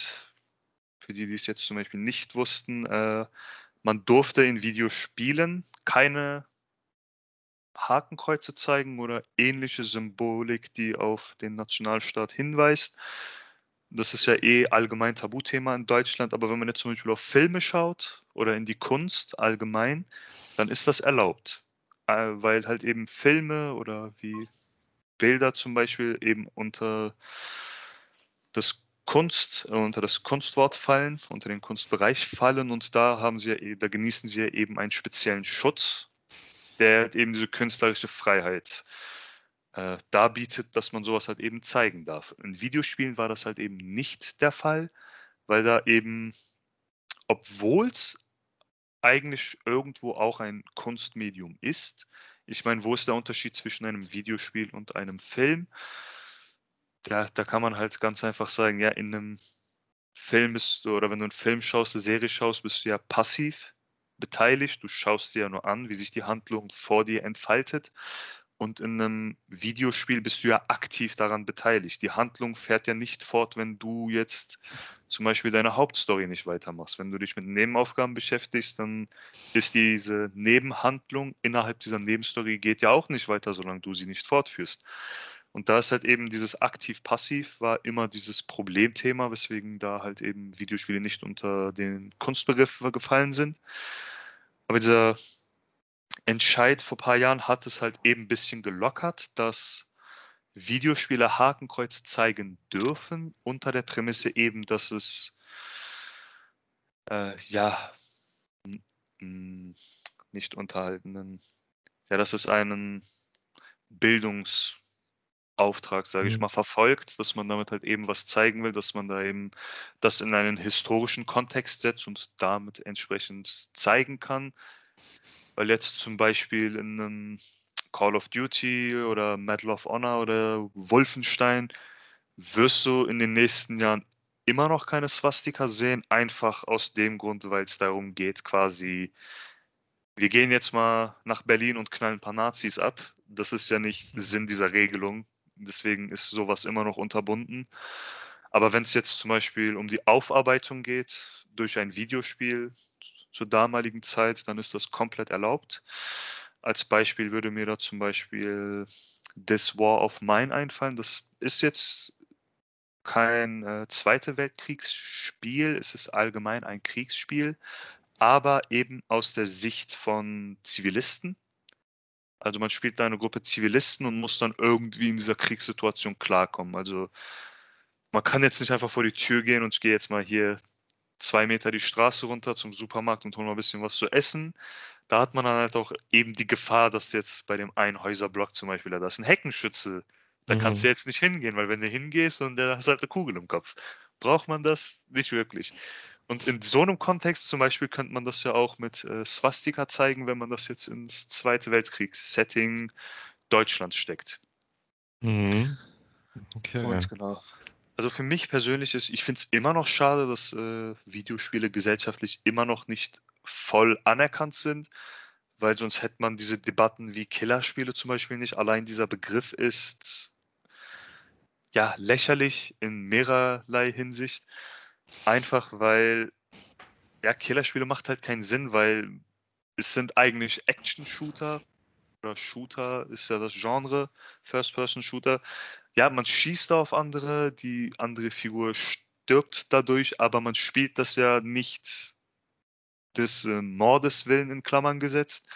für die, die es jetzt zum Beispiel nicht wussten, man durfte in Videospielen keine Hakenkreuze zeigen oder ähnliche Symbolik, die auf den Nationalstaat hinweist. Das ist ja allgemein Tabuthema in Deutschland, aber wenn man jetzt zum Beispiel auf Filme schaut oder in die Kunst allgemein, dann ist das erlaubt, weil halt eben Filme oder wie Bilder zum Beispiel eben unter das Kunstwort fallen, unter den Kunstbereich fallen und da genießen sie ja eben einen speziellen Schutz, der halt eben diese künstlerische Freiheit da bietet, dass man sowas halt eben zeigen darf. In Videospielen war das halt eben nicht der Fall, weil da eben, obwohl es eigentlich irgendwo auch ein Kunstmedium ist, ich meine, wo ist der Unterschied zwischen einem Videospiel und einem Film? Da kann man halt ganz einfach sagen, ja, in einem Film bist du, oder wenn du einen Film schaust, eine Serie schaust, bist du ja passiv beteiligt. Du schaust dir ja nur an, wie sich die Handlung vor dir entfaltet. Und in einem Videospiel bist du ja aktiv daran beteiligt. Die Handlung fährt ja nicht fort, wenn du jetzt zum Beispiel deine Hauptstory nicht weitermachst. Wenn du dich mit Nebenaufgaben beschäftigst, dann ist diese Nebenhandlung innerhalb dieser Nebenstory geht ja auch nicht weiter, solange du sie nicht fortführst. Und da ist halt eben dieses aktiv-passiv war immer dieses Problemthema, weswegen da halt eben Videospiele nicht unter den Kunstbegriff gefallen sind. Aber dieser Entscheid vor ein paar Jahren hat es halt eben ein bisschen gelockert, dass Videospieler Hakenkreuz zeigen dürfen, unter der Prämisse eben, dass es dass es einen Bildungsauftrag, sage ich mal, verfolgt, dass man damit halt eben was zeigen will, dass man da eben das in einen historischen Kontext setzt und damit entsprechend zeigen kann. Weil jetzt zum Beispiel in einem Call of Duty oder Medal of Honor oder Wolfenstein wirst du in den nächsten Jahren immer noch keine Swastika sehen, einfach aus dem Grund, weil es darum geht, quasi, wir gehen jetzt mal nach Berlin und knallen ein paar Nazis ab. Das ist ja nicht Sinn dieser Regelung, deswegen ist sowas immer noch unterbunden. Aber wenn es jetzt zum Beispiel um die Aufarbeitung geht durch ein Videospiel zur damaligen Zeit, dann ist das komplett erlaubt. Als Beispiel würde mir da zum Beispiel This War of Mine einfallen. Das ist jetzt kein Zweite Weltkriegsspiel, es ist allgemein ein Kriegsspiel, aber eben aus der Sicht von Zivilisten. Also man spielt da eine Gruppe Zivilisten und muss dann irgendwie in dieser Kriegssituation klarkommen. Also man kann jetzt nicht einfach vor die Tür gehen und ich gehe jetzt mal hier 2 Meter die Straße runter zum Supermarkt und hole mal ein bisschen was zu essen. Da hat man dann halt auch eben die Gefahr, dass jetzt bei dem einen Häuserblock zum Beispiel, da ist ein Heckenschütze, da kannst du jetzt nicht hingehen, weil wenn du hingehst und der hast halt eine Kugel im Kopf. Braucht man das nicht wirklich. Und in so einem Kontext zum Beispiel könnte man das ja auch mit Swastika zeigen, wenn man das jetzt ins Zweite Weltkriegs-Setting Deutschlands steckt. Mhm. Okay. Und genau. Also für mich persönlich ist, ich finde es immer noch schade, dass Videospiele gesellschaftlich immer noch nicht voll anerkannt sind, weil sonst hätte man diese Debatten wie Killerspiele zum Beispiel nicht. Allein dieser Begriff ist ja lächerlich in mehrerlei Hinsicht. Einfach weil, ja, Killerspiele macht halt keinen Sinn, weil es sind eigentlich Action-Shooter oder Shooter ist ja das Genre, First-Person-Shooter. Ja, man schießt da auf andere, die andere Figur stirbt dadurch, aber man spielt das ja nicht des Mordes willen in Klammern gesetzt.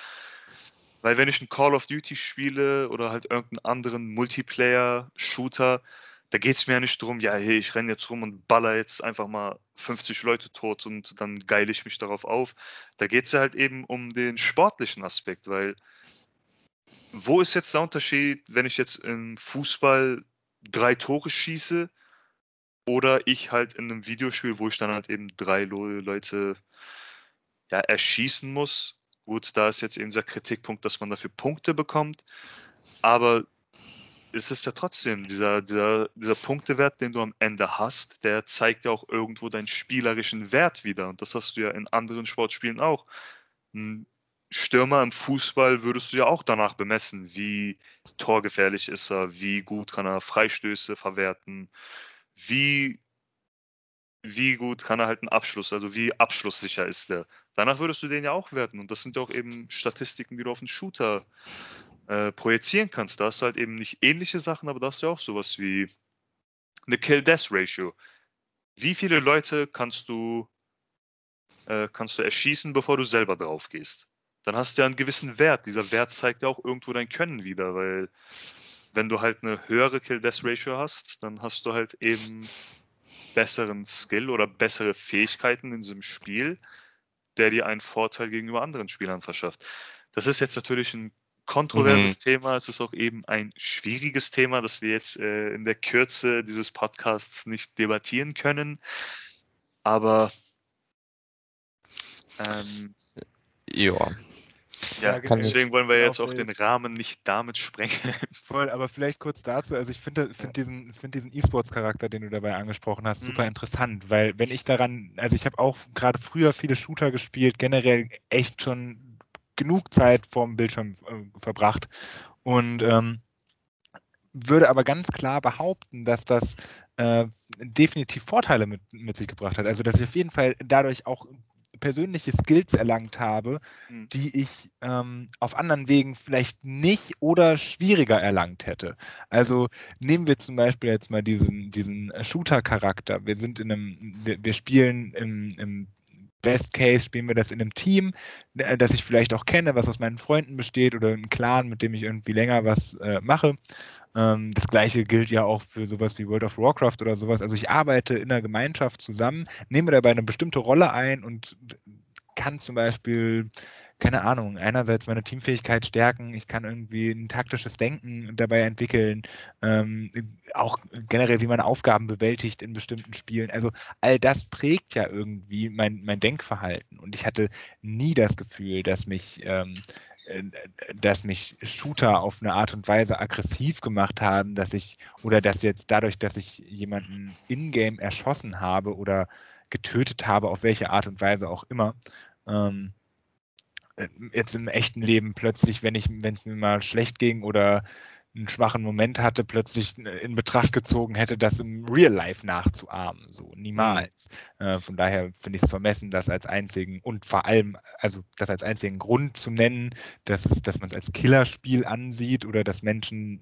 Weil wenn ich ein Call of Duty spiele oder halt irgendeinen anderen Multiplayer-Shooter, da geht es mir ja nicht darum, ja, hey, ich renne jetzt rum und baller jetzt einfach mal 50 Leute tot und dann geile ich mich darauf auf. Da geht es ja halt eben um den sportlichen Aspekt, weil wo ist jetzt der Unterschied, wenn ich jetzt im Fußball 3 Tore schieße oder ich halt in einem Videospiel, wo ich dann halt eben 3 Leute ja, erschießen muss. Gut, da ist jetzt eben der Kritikpunkt, dass man dafür Punkte bekommt, aber es ist ja trotzdem, dieser Punktewert, den du am Ende hast, der zeigt ja auch irgendwo deinen spielerischen Wert wieder. Und das hast du ja in anderen Sportspielen auch. Ein Stürmer im Fußball würdest du ja auch danach bemessen, wie torgefährlich ist er, wie gut kann er Freistöße verwerten, wie gut kann er halt einen Abschluss, also wie abschlusssicher ist der. Danach würdest du den ja auch werten. Und das sind ja auch eben Statistiken, die du auf einen Shooter projizieren kannst. Da hast du halt eben nicht ähnliche Sachen, aber da hast du auch sowas wie eine Kill-Death-Ratio. Wie viele Leute kannst du erschießen, bevor du selber drauf gehst? Dann hast du ja einen gewissen Wert. Dieser Wert zeigt ja auch irgendwo dein Können wieder, weil wenn du halt eine höhere Kill-Death-Ratio hast, dann hast du halt eben besseren Skill oder bessere Fähigkeiten in diesem Spiel, der dir einen Vorteil gegenüber anderen Spielern verschafft. Das ist jetzt natürlich ein kontroverses Thema, es ist auch eben ein schwieriges Thema, das wir jetzt in der Kürze dieses Podcasts nicht debattieren können, aber ja, deswegen wollen wir jetzt auch den Rahmen nicht damit sprengen. Voll, aber vielleicht kurz dazu, also ich finde diesen E-Sports-Charakter, den du dabei angesprochen hast, super interessant, weil wenn ich daran, also ich habe auch gerade früher viele Shooter gespielt, generell echt schon genug Zeit vorm Bildschirm verbracht und würde aber ganz klar behaupten, dass das definitiv Vorteile mit sich gebracht hat. Also dass ich auf jeden Fall dadurch auch persönliche Skills erlangt habe, die ich auf anderen Wegen vielleicht nicht oder schwieriger erlangt hätte. Also nehmen wir zum Beispiel jetzt mal diesen Shooter-Charakter. Wir spielen im Best Case spielen wir das in einem Team, das ich vielleicht auch kenne, was aus meinen Freunden besteht oder einem Clan, mit dem ich irgendwie länger was mache. Das gleiche gilt ja auch für sowas wie World of Warcraft oder sowas. Also ich arbeite in einer Gemeinschaft zusammen, nehme dabei eine bestimmte Rolle ein und kann zum Beispiel, keine Ahnung, einerseits meine Teamfähigkeit stärken, ich kann irgendwie ein taktisches Denken dabei entwickeln, auch generell, wie man Aufgaben bewältigt in bestimmten Spielen. Also all das prägt ja irgendwie mein Denkverhalten und ich hatte nie das Gefühl, dass mich Shooter auf eine Art und Weise aggressiv gemacht haben, dass ich jemanden in-game erschossen habe oder getötet habe, auf welche Art und Weise auch immer, jetzt im echten Leben plötzlich, wenn es mir mal schlecht ging oder einen schwachen Moment hatte, plötzlich in Betracht gezogen hätte, das im Real Life nachzuahmen. So, niemals. Von daher finde ich es vermessen, das als einzigen Grund zu nennen, dass man es als Killerspiel ansieht oder dass Menschen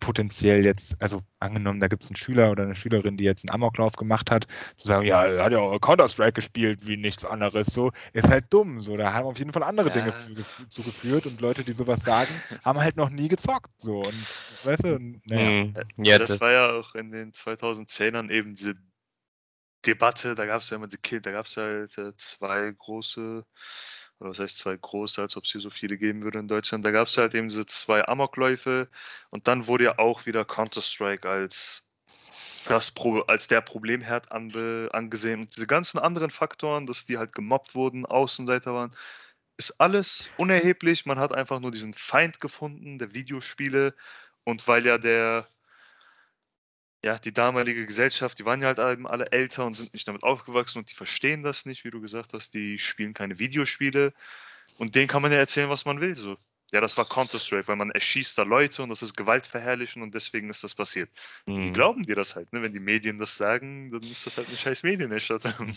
potenziell jetzt, also angenommen, da gibt es einen Schüler oder eine Schülerin, die jetzt einen Amoklauf gemacht hat, zu sagen, ja, er hat ja auch Counter-Strike gespielt wie nichts anderes, so, ist halt dumm, so, da haben auf jeden Fall andere Dinge zugeführt und Leute, die sowas sagen, haben halt noch nie gezockt, so, und weißt du, ja, das war ja auch in den 2010ern eben diese Debatte, da gab es ja immer da gab es halt zwei große, oder was heißt zwei große, als ob es hier so viele geben würde in Deutschland, da gab es halt eben diese zwei Amokläufe und dann wurde ja auch wieder Counter-Strike als als der Problemherd angesehen und diese ganzen anderen Faktoren, dass die halt gemobbt wurden, Außenseiter waren, ist alles unerheblich, man hat einfach nur diesen Feind gefunden, der Videospiele, und weil ja die damalige Gesellschaft, die waren ja halt alle älter und sind nicht damit aufgewachsen und die verstehen das nicht, wie du gesagt hast, die spielen keine Videospiele und denen kann man ja erzählen, was man will. So. Ja, das war Counter-Strike, weil man erschießt da Leute und das ist gewaltverherrlichend und deswegen ist das passiert. Mhm. Die glauben dir das halt, ne? Wenn die Medien das sagen, dann ist das halt eine scheiß Medienerstattung.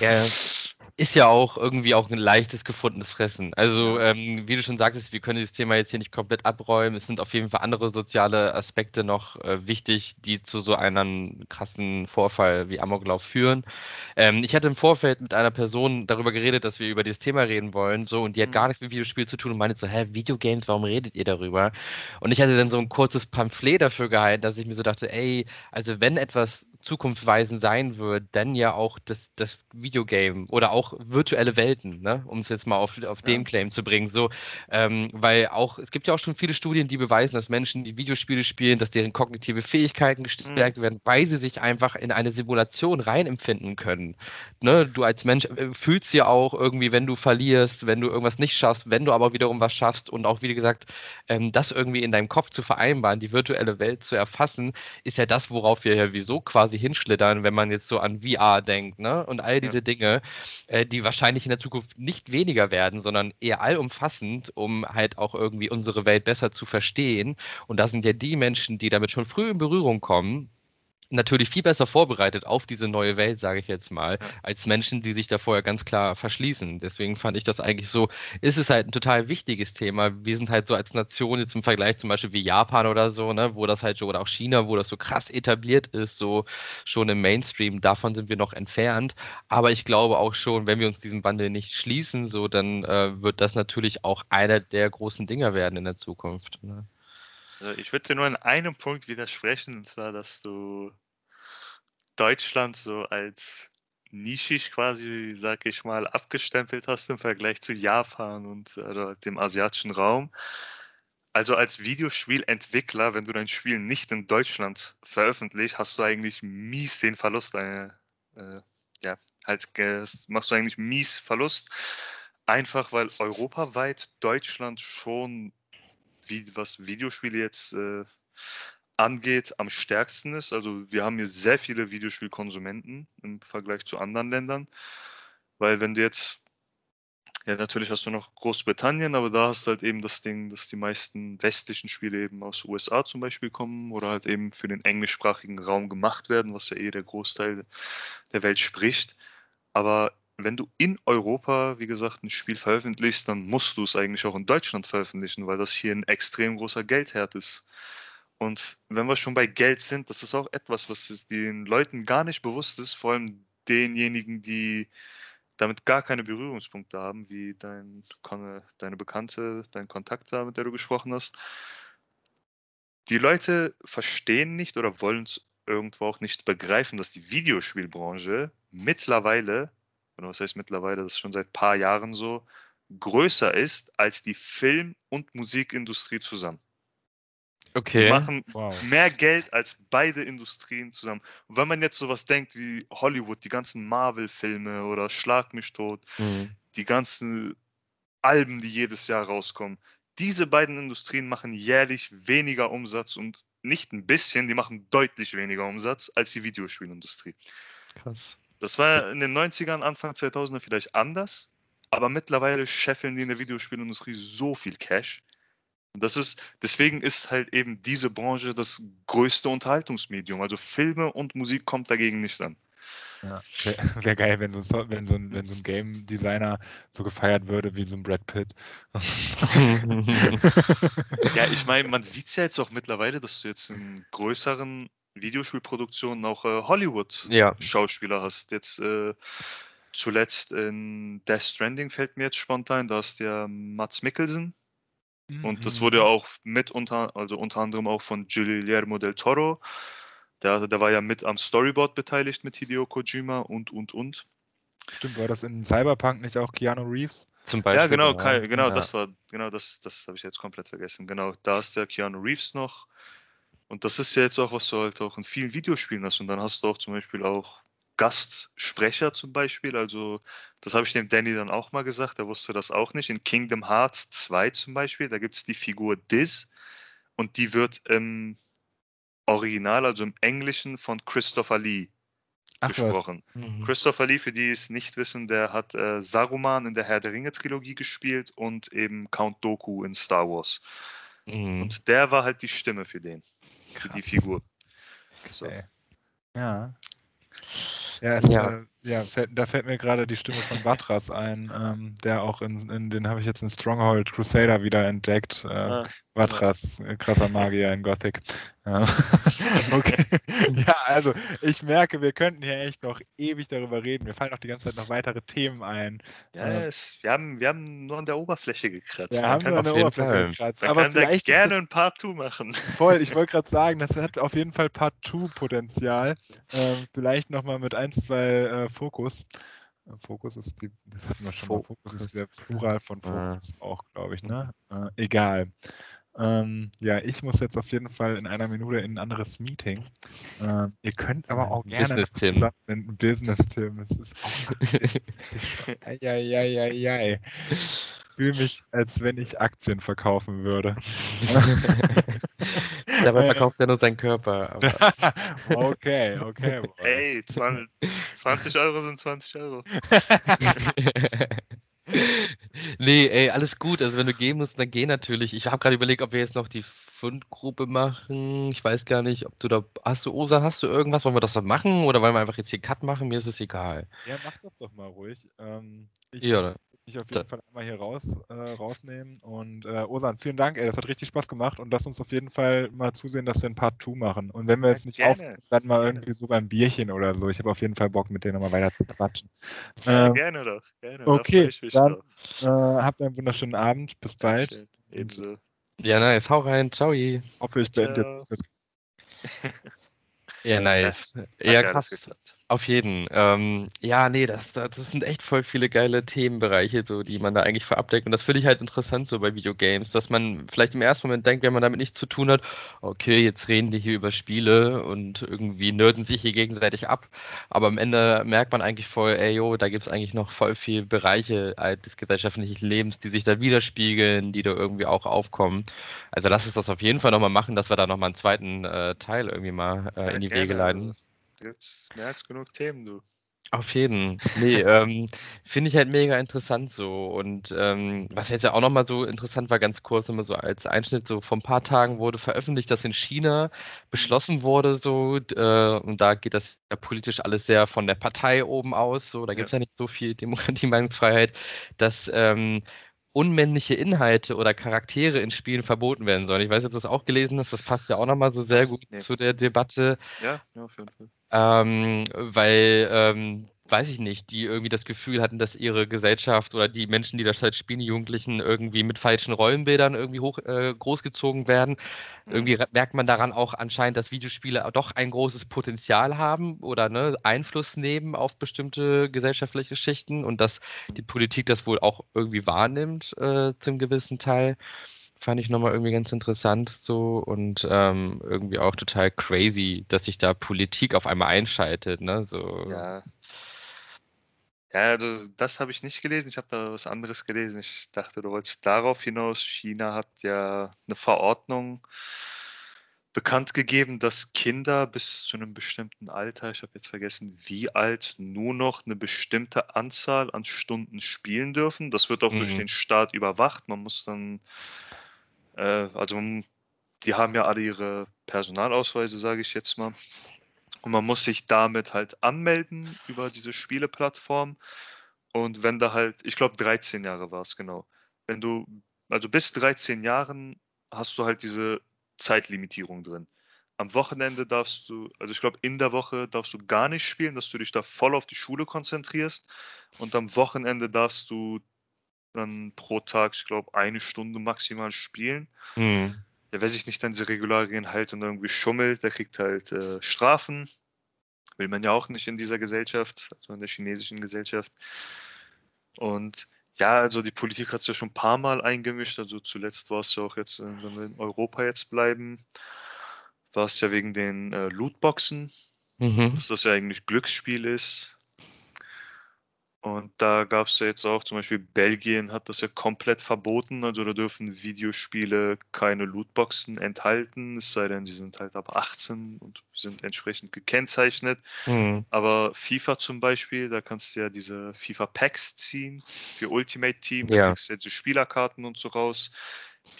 Ja, ist ja auch irgendwie auch ein leichtes gefundenes Fressen. Also, wie du schon sagtest, wir können das Thema jetzt hier nicht komplett abräumen. Es sind auf jeden Fall andere soziale Aspekte noch wichtig, die zu so einem krassen Vorfall wie Amoklauf führen. Ich hatte im Vorfeld mit einer Person darüber geredet, dass wir über dieses Thema reden wollen, so, und die hat gar nichts mit Videospiel zu tun und meinte so, hä, Videogames, warum redet ihr darüber? Und ich hatte dann so ein kurzes Pamphlet dafür gehalten, dass ich mir so dachte, ey, also wenn etwas zukunftsweisend sein wird, dann ja auch das Videogame oder auch virtuelle Welten, ne? Um es jetzt mal auf den Claim zu bringen, so, weil auch, es gibt ja auch schon viele Studien, die beweisen, dass Menschen, die Videospiele spielen, dass deren kognitive Fähigkeiten gestärkt werden, weil sie sich einfach in eine Simulation reinempfinden können. Ne? Du als Mensch fühlst ja auch irgendwie, wenn du verlierst, wenn du irgendwas nicht schaffst, wenn du aber wiederum was schaffst und auch, wie gesagt, das irgendwie in deinem Kopf zu vereinbaren, die virtuelle Welt zu erfassen, ist ja das, worauf wir ja wieso quasi hinschlittern, wenn man jetzt so an VR denkt, ne? Und all diese Dinge, die wahrscheinlich in der Zukunft nicht weniger werden, sondern eher allumfassend, um halt auch irgendwie unsere Welt besser zu verstehen. Und da sind ja die Menschen, die damit schon früh in Berührung kommen, natürlich viel besser vorbereitet auf diese neue Welt, sage ich jetzt mal, als Menschen, die sich da vorher ganz klar verschließen. Deswegen fand ich das eigentlich so, ist es halt ein total wichtiges Thema. Wir sind halt so als Nation jetzt im Vergleich zum Beispiel wie Japan oder so, ne, wo das halt so, oder auch China, wo das so krass etabliert ist, so schon im Mainstream, davon sind wir noch entfernt. Aber ich glaube auch schon, wenn wir uns diesem Wandel nicht schließen, so, dann wird das natürlich auch einer der großen Dinger werden in der Zukunft, ne? Ich würde dir nur in einem Punkt widersprechen, und zwar, dass du Deutschland so als nischig quasi, sag ich mal, abgestempelt hast im Vergleich zu Japan und dem asiatischen Raum. Also als Videospielentwickler, wenn du dein Spiel nicht in Deutschland veröffentlichst, hast du eigentlich mies den Verlust. Machst du eigentlich mies Verlust, einfach weil europaweit Deutschland schon, was Videospiele jetzt angeht, am stärksten ist. Also wir haben hier sehr viele Videospielkonsumenten im Vergleich zu anderen Ländern, weil wenn du jetzt, ja natürlich hast du noch Großbritannien, aber da hast du halt eben das Ding, dass die meisten westlichen Spiele eben aus den USA zum Beispiel kommen oder halt eben für den englischsprachigen Raum gemacht werden, was ja eh der Großteil der Welt spricht. Aber wenn du in Europa, wie gesagt, ein Spiel veröffentlichst, dann musst du es eigentlich auch in Deutschland veröffentlichen, weil das hier ein extrem großer Geldherd ist. Und wenn wir schon bei Geld sind, das ist auch etwas, was den Leuten gar nicht bewusst ist, vor allem denjenigen, die damit gar keine Berührungspunkte haben, wie deine Bekannte, dein Kontakt da, mit der du gesprochen hast. Die Leute verstehen nicht oder wollen es irgendwo auch nicht begreifen, dass die Videospielbranche mittlerweile, oder was heißt mittlerweile, das ist schon seit ein paar Jahren so, größer ist als die Film- und Musikindustrie zusammen. Okay. Die machen mehr Geld als beide Industrien zusammen. Und wenn man jetzt sowas denkt wie Hollywood, die ganzen Marvel-Filme oder Schlag mich tot, die ganzen Alben, die jedes Jahr rauskommen, diese beiden Industrien machen jährlich weniger Umsatz, und nicht ein bisschen, die machen deutlich weniger Umsatz als die Videospielindustrie. Krass. Das war in den 90ern, Anfang 2000er vielleicht anders, aber mittlerweile scheffeln die in der Videospielindustrie so viel Cash. Deswegen ist halt eben diese Branche das größte Unterhaltungsmedium. Also Filme und Musik kommt dagegen nicht an. Ja. Wäre geil, wenn so ein Game-Designer so gefeiert würde wie so ein Brad Pitt. Ja, ich meine, man sieht es ja jetzt auch mittlerweile, dass du jetzt in größeren Videospielproduktionen auch Hollywood-Schauspieler hast. Jetzt zuletzt in Death Stranding fällt mir jetzt spontan, da ist der Mads Mikkelsen. Und das wurde ja auch unter anderem auch von Guillermo del Toro. Der war ja mit am Storyboard beteiligt mit Hideo Kojima und. Stimmt, war das in Cyberpunk nicht auch Keanu Reeves? Zum Beispiel. Ja, genau, das habe ich jetzt komplett vergessen. Genau, da ist der Keanu Reeves noch. Und das ist ja jetzt auch, was du halt auch in vielen Videospielen hast. Und dann hast du auch zum Beispiel auch Gastsprecher zum Beispiel. Also das habe ich dem Danny dann auch mal gesagt, der wusste das auch nicht. In Kingdom Hearts 2 zum Beispiel, da gibt es die Figur Diz und die wird im Original, also im Englischen, von Christopher Lee gesprochen. Mhm. Christopher Lee, für die es nicht wissen, der hat Saruman in der Herr der Ringe Trilogie gespielt und eben Count Dooku in Star Wars. Mhm. Und der war halt die Stimme für den, für die Figur. So. Okay. Da fällt mir gerade die Stimme von Batras ein, der auch den habe ich jetzt in Stronghold Crusader wieder entdeckt. Batras, krasser Magier in Gothic. Okay. Ja, also ich merke, wir könnten hier echt noch ewig darüber reden. Mir fallen auch die ganze Zeit noch weitere Themen ein. Ja, wir haben nur an der Oberfläche gekratzt. Man kann da gerne ein Part 2 machen. Voll, ich wollte gerade sagen, das hat auf jeden Fall Part 2 Potenzial. Vielleicht nochmal mit 1, 2 Fokus. Fokus ist das hatten wir schon mal. Fokus ist der Plural von Fokus auch, glaube ich, ne? Egal. Ich muss jetzt auf jeden Fall in einer Minute in ein anderes Meeting. Ihr könnt aber auch gerne ein Business-Team. Es ist auch Ich fühle mich, als wenn ich Aktien verkaufen würde. Dabei verkauft er nur seinen Körper. Aber. Okay. Boah. Hey, 20 € sind 20 €. Nee, ey, alles gut. Also wenn du gehen musst, dann geh natürlich. Ich habe gerade überlegt, ob wir jetzt noch die Fundgruppe machen. Ich weiß gar nicht, ob du da... Ozan, hast du irgendwas? Wollen wir das dann machen? Oder wollen wir einfach jetzt hier Cut machen? Mir ist es egal. Ja, mach das doch mal ruhig. Ich auf jeden Fall einmal hier rausnehmen. Und Ozan, vielen Dank, ey, das hat richtig Spaß gemacht und lass uns auf jeden Fall mal zusehen, dass wir ein Part 2 machen. Und wenn wir jetzt nicht aufnehmen, dann mal irgendwie so beim Bierchen oder so. Ich habe auf jeden Fall Bock, mit denen nochmal weiter zu quatschen. Gerne doch. Okay, dann habt einen wunderschönen Abend. Bis bald. Schön. Ebenso. Ja, nice. Hau rein. Ciao. Hoffe, ich beende jetzt das. Ja, nice. Ja, krass. Auf jeden. Das sind echt voll viele geile Themenbereiche, so, die man da eigentlich verabdeckt. Und das finde ich halt interessant so bei Videogames, dass man vielleicht im ersten Moment denkt, wenn man damit nichts zu tun hat, okay, jetzt reden die hier über Spiele und irgendwie nerden sich hier gegenseitig ab. Aber am Ende merkt man eigentlich voll, da gibt es eigentlich noch voll viele Bereiche des gesellschaftlichen Lebens, die sich da widerspiegeln, die da irgendwie auch aufkommen. Also lass uns das auf jeden Fall nochmal machen, dass wir da nochmal einen zweiten Teil irgendwie mal in die Wege leiten. Jetzt mehr als genug Themen, du. Auf jeden. Nee, finde ich halt mega interessant so. Und was jetzt ja auch nochmal so interessant war, ganz kurz nochmal so als Einschnitt, so vor ein paar Tagen wurde veröffentlicht, dass in China beschlossen wurde, so, und da geht das ja politisch alles sehr von der Partei oben aus, so, da gibt es ja nicht so viel Demokratie, Meinungsfreiheit, dass unmännliche Inhalte oder Charaktere in Spielen verboten werden sollen. Ich weiß nicht, ob du das auch gelesen hast, das passt ja auch nochmal so sehr gut zu der Debatte. Ja, auf jeden Fall. Weiß ich nicht, die irgendwie das Gefühl hatten, dass ihre Gesellschaft oder die Menschen, die das halt spielen, die Jugendlichen irgendwie mit falschen Rollenbildern irgendwie großgezogen werden. Irgendwie merkt man daran auch anscheinend, dass Videospiele doch ein großes Potenzial haben oder Einfluss nehmen auf bestimmte gesellschaftliche Schichten und dass die Politik das wohl auch irgendwie wahrnimmt zum gewissen Teil. Fand ich nochmal irgendwie ganz interessant so und irgendwie auch total crazy, dass sich da Politik auf einmal einschaltet, ne? So. Ja, also das habe ich nicht gelesen, ich habe da was anderes gelesen. Ich dachte, du wolltest darauf hinaus, China hat ja eine Verordnung bekannt gegeben, dass Kinder bis zu einem bestimmten Alter, ich habe jetzt vergessen, wie alt, nur noch eine bestimmte Anzahl an Stunden spielen dürfen. Das wird auch durch den Staat überwacht. Man muss dann, die haben ja alle ihre Personalausweise, sage ich jetzt mal. Und man muss sich damit halt anmelden über diese Spieleplattform. Und wenn da halt, ich glaube 13 Jahre war es, genau. Wenn du, also bis 13 Jahren hast du halt diese Zeitlimitierung drin. Am Wochenende darfst du, also ich glaube in der Woche darfst du gar nicht spielen, dass du dich da voll auf die Schule konzentrierst. Und am Wochenende darfst du dann pro Tag, ich glaube, 1 Stunde maximal spielen. Mhm. Ja, wer sich nicht an diese Regularien hält und irgendwie schummelt, der kriegt halt Strafen. Will man ja auch nicht in dieser Gesellschaft, also in der chinesischen Gesellschaft. Und ja, also die Politik hat es ja schon ein paar Mal eingemischt. Also zuletzt war es ja auch jetzt, wenn wir in Europa jetzt bleiben, war es ja wegen den Lootboxen, dass das ja eigentlich Glücksspiel ist. Und da gab es ja jetzt auch, zum Beispiel Belgien hat das ja komplett verboten. Also da dürfen Videospiele keine Lootboxen enthalten, es sei denn, sie sind halt ab 18 und sind entsprechend gekennzeichnet. Mhm. Aber FIFA zum Beispiel, da kannst du ja diese FIFA-Packs ziehen für Ultimate Team, da kriegst du jetzt die Spielerkarten und so raus.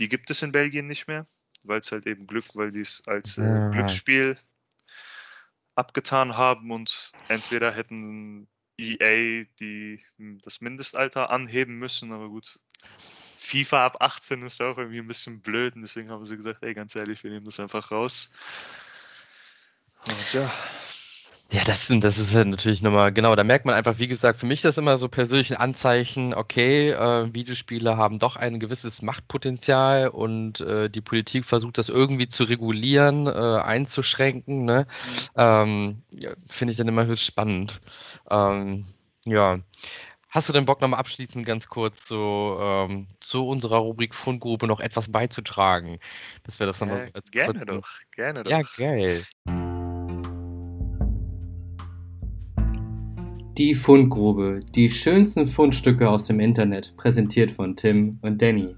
Die gibt es in Belgien nicht mehr, weil es halt eben weil die es als Glücksspiel abgetan haben und entweder hätten EA die das Mindestalter anheben müssen, aber gut, FIFA ab 18 ist ja auch irgendwie ein bisschen blöd und deswegen haben sie gesagt, ey, ganz ehrlich, wir nehmen das einfach raus. Und ja. Ja, das ist ja natürlich nochmal, genau, da merkt man einfach, wie gesagt, für mich das immer so persönliche Anzeichen, okay, Videospiele haben doch ein gewisses Machtpotenzial und die Politik versucht das irgendwie zu regulieren, einzuschränken, ne? Ja, finde ich dann immer höchst spannend. Ja. Hast du denn Bock, nochmal abschließend ganz kurz so zu unserer Rubrik Fundgrube noch etwas beizutragen? Dass wir das nochmal als Gerne doch. Ja, geil. Die Fundgrube, die schönsten Fundstücke aus dem Internet, präsentiert von Tim und Danny.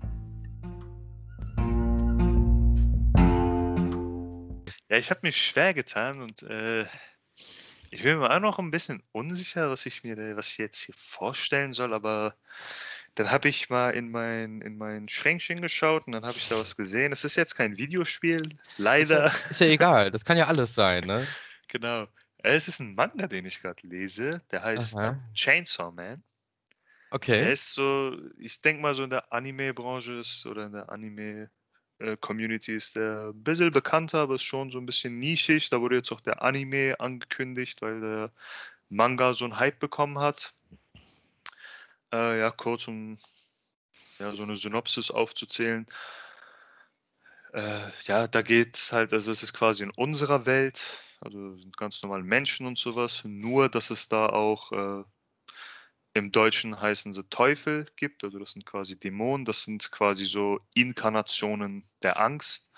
Ja, ich habe mich schwer getan und ich bin mir auch noch ein bisschen unsicher, was ich jetzt hier vorstellen soll, aber dann habe ich mal in mein Schränkchen geschaut und dann habe ich da was gesehen. Das ist jetzt kein Videospiel, leider. Ist ja egal, das kann ja alles sein, ne? Genau. Es ist ein Manga, den ich gerade lese, der heißt Chainsaw Man. Okay. Der ist so, ich denke mal so in der Anime-Branche oder in der Anime-Community ist der ein bisschen bekannter, aber ist schon so ein bisschen nischig. Da wurde jetzt auch der Anime angekündigt, weil der Manga so einen Hype bekommen hat. Ja, kurz um so eine Synopsis aufzuzählen. Ja, da geht's halt, also es ist quasi in unserer Welt, also sind ganz normale Menschen und sowas, nur dass es da auch im Deutschen heißen sie Teufel gibt, also das sind quasi Dämonen, das sind quasi so Inkarnationen der Angst.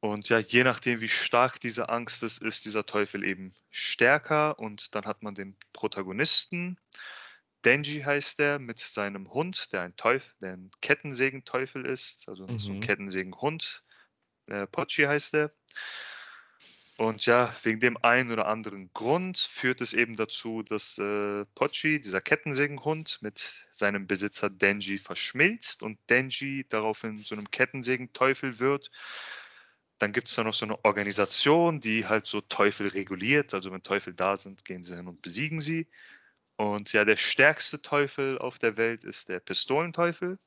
Und ja, je nachdem wie stark diese Angst ist, ist dieser Teufel eben stärker und dann hat man den Protagonisten, Denji heißt der, mit seinem Hund, der ein Kettensägenteufel ist, also so ein Kettensägenhund, Pochi heißt der. Und ja, wegen dem einen oder anderen Grund führt es eben dazu, dass Pochi, dieser Kettensägenhund, mit seinem Besitzer Denji verschmilzt und Denji daraufhin so einem Kettensägenteufel wird. Dann gibt es da noch so eine Organisation, die halt so Teufel reguliert. Also wenn Teufel da sind, gehen sie hin und besiegen sie. Und ja, der stärkste Teufel auf der Welt ist der Pistolenteufel.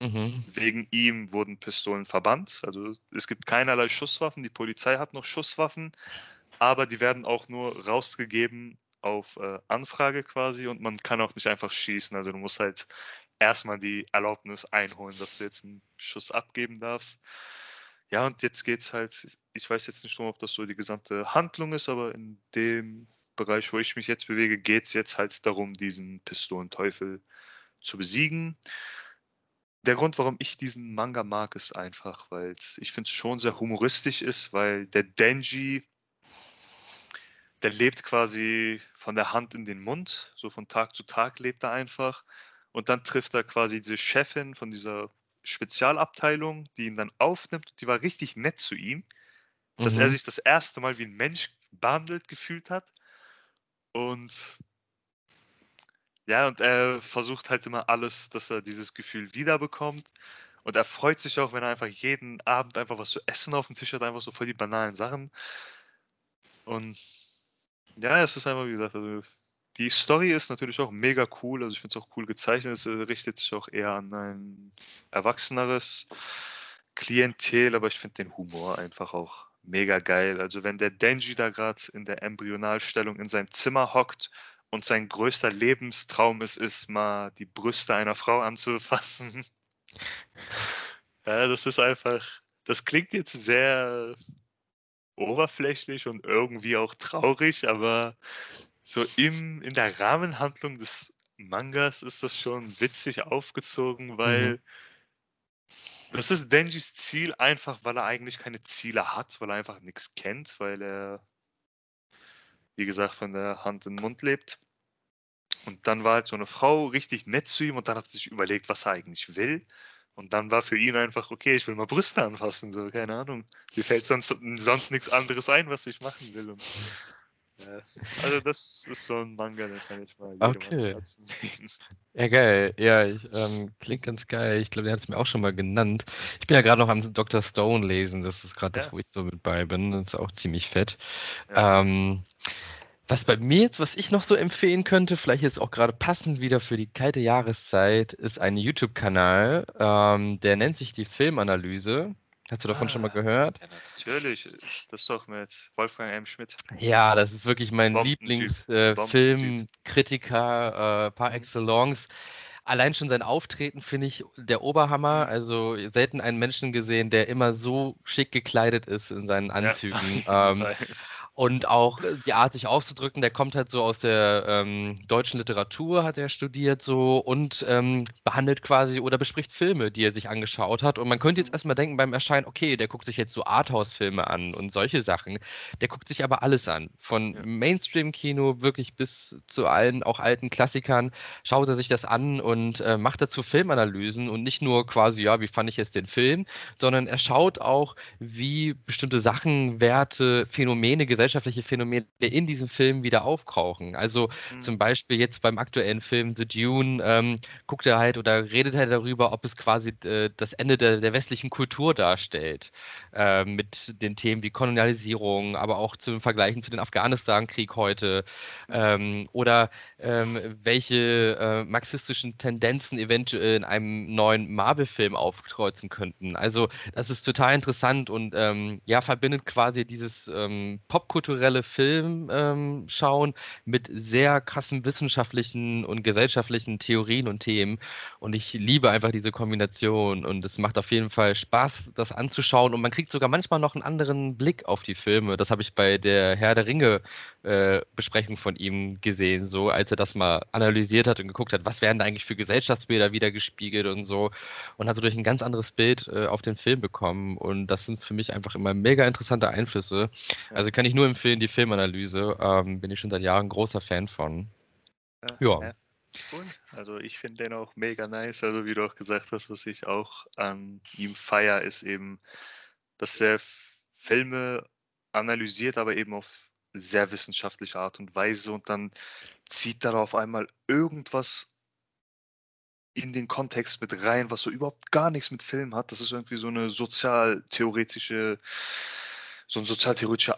Wegen ihm wurden Pistolen verbannt. Also es gibt keinerlei Schusswaffen. Die Polizei hat noch Schusswaffen, aber die werden auch nur rausgegeben auf Anfrage quasi und man kann auch nicht einfach schießen. Also du musst halt erstmal die Erlaubnis einholen, dass du jetzt einen Schuss abgeben darfst. Ja, und jetzt geht's halt, ich weiß jetzt nicht, ob das so die gesamte Handlung ist, aber in dem Bereich, wo ich mich jetzt bewege, geht es jetzt halt darum, diesen Pistolenteufel zu besiegen. Der Grund, warum ich diesen Manga mag, ist einfach, weil ich finde es schon sehr humoristisch ist, weil der Denji, der lebt quasi von der Hand in den Mund, so von Tag zu Tag lebt er einfach und dann trifft er quasi diese Chefin von dieser Spezialabteilung, die ihn dann aufnimmt, die war richtig nett zu ihm, dass er sich das erste Mal wie ein Mensch behandelt gefühlt hat und ja, und er versucht halt immer alles, dass er dieses Gefühl wiederbekommt. Und er freut sich auch, wenn er einfach jeden Abend einfach was zu essen auf dem Tisch hat, einfach so voll die banalen Sachen. Und ja, es ist einfach, wie gesagt, also die Story ist natürlich auch mega cool. Also ich finde es auch cool gezeichnet. Es richtet sich auch eher an ein erwachseneres Klientel, aber ich finde den Humor einfach auch mega geil. Also wenn der Denji da gerade in der Embryonalstellung in seinem Zimmer hockt und sein größter Lebenstraum ist, mal die Brüste einer Frau anzufassen. Ja, das ist einfach, das klingt jetzt sehr oberflächlich und irgendwie auch traurig, aber so in der Rahmenhandlung des Mangas ist das schon witzig aufgezogen, weil das ist Denjis Ziel einfach, weil er eigentlich keine Ziele hat, weil er einfach nichts kennt, weil er, wie gesagt, von der Hand in den Mund lebt. Und dann war halt so eine Frau richtig nett zu ihm und dann hat er sich überlegt, was er eigentlich will. Und dann war für ihn einfach, okay, ich will mal Brüste anfassen, so, keine Ahnung. Mir fällt sonst nichts anderes ein, was ich machen will. Und, ja. Also das ist so ein Manga, den kann ich mal jedem ans Herzen legen. Ja, geil. Ja, klingt ganz geil. Ich glaube, der hat es mir auch schon mal genannt. Ich bin ja gerade noch am Dr. Stone lesen. Das ist gerade das, wo ich so mit bei bin. Das ist auch ziemlich fett. Ja. Was ich noch so empfehlen könnte, vielleicht jetzt auch gerade passend wieder für die kalte Jahreszeit, ist ein YouTube-Kanal. Der nennt sich die Filmanalyse. Hast du davon schon mal gehört? Ja, natürlich. Das ist doch mit Wolfgang M. Schmidt. Ja, das ist wirklich mein Lieblingsfilmkritiker par excellence. Allein schon sein Auftreten finde ich der Oberhammer. Also selten einen Menschen gesehen, der immer so schick gekleidet ist in seinen Anzügen. Ja. Und auch die Art, sich auszudrücken, der kommt halt so aus der deutschen Literatur, hat er studiert so und behandelt quasi oder bespricht Filme, die er sich angeschaut hat. Und man könnte jetzt erstmal denken beim Erscheinen, okay, der guckt sich jetzt so Arthouse-Filme an und solche Sachen. Der guckt sich aber alles an. Von Mainstream-Kino wirklich bis zu allen, auch alten Klassikern, schaut er sich das an und macht dazu Filmanalysen und nicht nur quasi, ja, wie fand ich jetzt den Film, sondern er schaut auch, wie bestimmte Sachen, Werte, Phänomene, gesellschaftliche Phänomene in diesem Film wieder aufkrauchen. Also zum Beispiel jetzt beim aktuellen Film The Dune guckt er halt oder redet halt darüber, ob es quasi das Ende der westlichen Kultur darstellt. Mit den Themen wie Kolonialisierung, aber auch zum Vergleichen zu den Afghanistan-Krieg heute welche marxistischen Tendenzen eventuell in einem neuen Marvel-Film aufkreuzen könnten. Also das ist total interessant und verbindet quasi dieses popkulturelle Film schauen mit sehr krassen wissenschaftlichen und gesellschaftlichen Theorien und Themen und ich liebe einfach diese Kombination und es macht auf jeden Fall Spaß, das anzuschauen und man kriegt sogar manchmal noch einen anderen Blick auf die Filme. Das habe ich bei der Herr der Ringe Besprechung von ihm gesehen, so als er das mal analysiert hat und geguckt hat, was werden da eigentlich für Gesellschaftsbilder wieder gespiegelt und so und hat dadurch ein ganz anderes Bild auf den Film bekommen und das sind für mich einfach immer mega interessante Einflüsse. Also kann ich nur empfehlen, die Filmanalyse. Bin ich schon seit Jahren großer Fan von. Ja. Cool. Also ich finde den auch mega nice. Also wie du auch gesagt hast, was ich auch an ihm feiere, ist eben, dass er Filme analysiert, aber eben auf sehr wissenschaftliche Art und Weise und dann zieht da auf einmal irgendwas in den Kontext mit rein, was so überhaupt gar nichts mit Film hat. Das ist irgendwie so eine sozialtheoretischer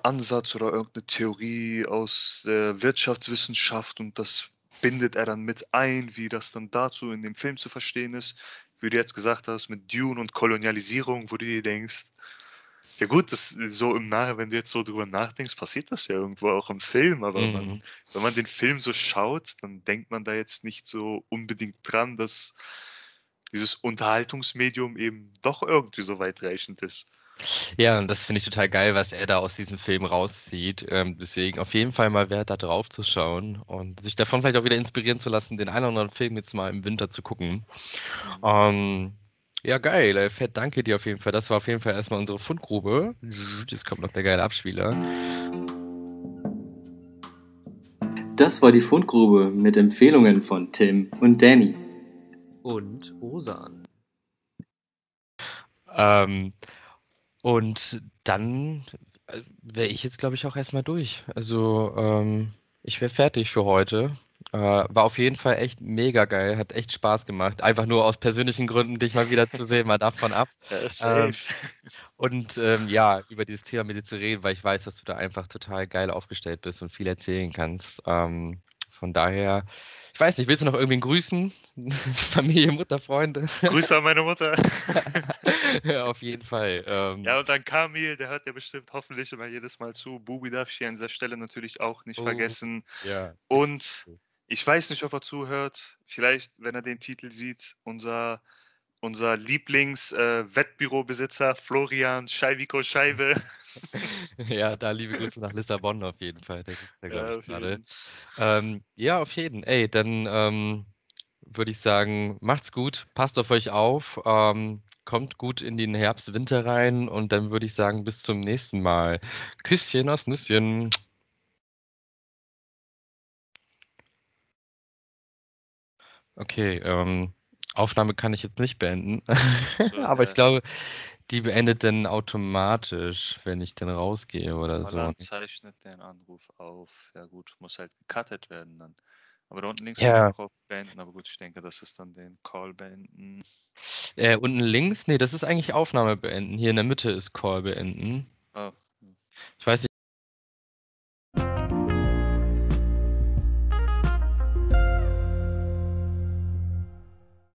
Ansatz oder irgendeine Theorie aus der Wirtschaftswissenschaft und das bindet er dann mit ein, wie das dann dazu in dem Film zu verstehen ist. Wie du jetzt gesagt hast, mit Dune und Kolonialisierung, wo du dir denkst, ja gut, das so im Nachhinein, wenn du jetzt so drüber nachdenkst, passiert das ja irgendwo auch im Film, aber wenn man den Film so schaut, dann denkt man da jetzt nicht so unbedingt dran, dass dieses Unterhaltungsmedium eben doch irgendwie so weitreichend ist. Ja, und das finde ich total geil, was er da aus diesem Film rauszieht. Deswegen auf jeden Fall mal wert, da drauf zu schauen und sich davon vielleicht auch wieder inspirieren zu lassen, den einen oder anderen Film jetzt mal im Winter zu gucken. Ja, geil. Fett, danke dir auf jeden Fall. Das war auf jeden Fall erstmal unsere Fundgrube. Jetzt kommt noch der geile Abspieler. Das war die Fundgrube mit Empfehlungen von Tim und Danny. Und Ozan. Und dann wäre ich jetzt, glaube ich, auch erstmal durch. Also ich wäre fertig für heute. War auf jeden Fall echt mega geil, hat echt Spaß gemacht. Einfach nur aus persönlichen Gründen, dich mal wieder zu sehen, mal davon ab. Und ja, über dieses Thema mit dir zu reden, weil ich weiß, dass du da einfach total geil aufgestellt bist und viel erzählen kannst. Von daher, ich weiß nicht, willst du noch irgendwen grüßen? Familie, Mutter, Freunde? Grüße an meine Mutter. Ja, auf jeden Fall. Ja, und dann Kamil, der hört ja bestimmt hoffentlich immer jedes Mal zu. Bubi darf ich hier an dieser Stelle natürlich auch nicht vergessen. Ja. Und ich weiß nicht, ob er zuhört. Vielleicht, wenn er den Titel sieht, unser Lieblings-Wettbürobesitzer Florian Scheiwiko Scheibe. Ja, da liebe Grüße nach Lissabon auf jeden Fall. Ja, auf jeden. Ey, dann würde ich sagen, macht's gut, passt auf euch auf, kommt gut in den Herbst, Winter rein und dann würde ich sagen, bis zum nächsten Mal. Küsschen aus Nüsschen. Okay, Aufnahme kann ich jetzt nicht beenden, so, aber ich glaube, die beendet dann automatisch, wenn ich dann rausgehe oder so. Dann zeichnet den Anruf auf, ja gut, muss halt gecuttet werden dann. Aber da unten links kann man beenden, aber gut, ich denke, das ist dann den Call beenden. Unten links? Nee, das ist eigentlich Aufnahme beenden, hier in der Mitte ist Call beenden. Oh. Ich weiß nicht.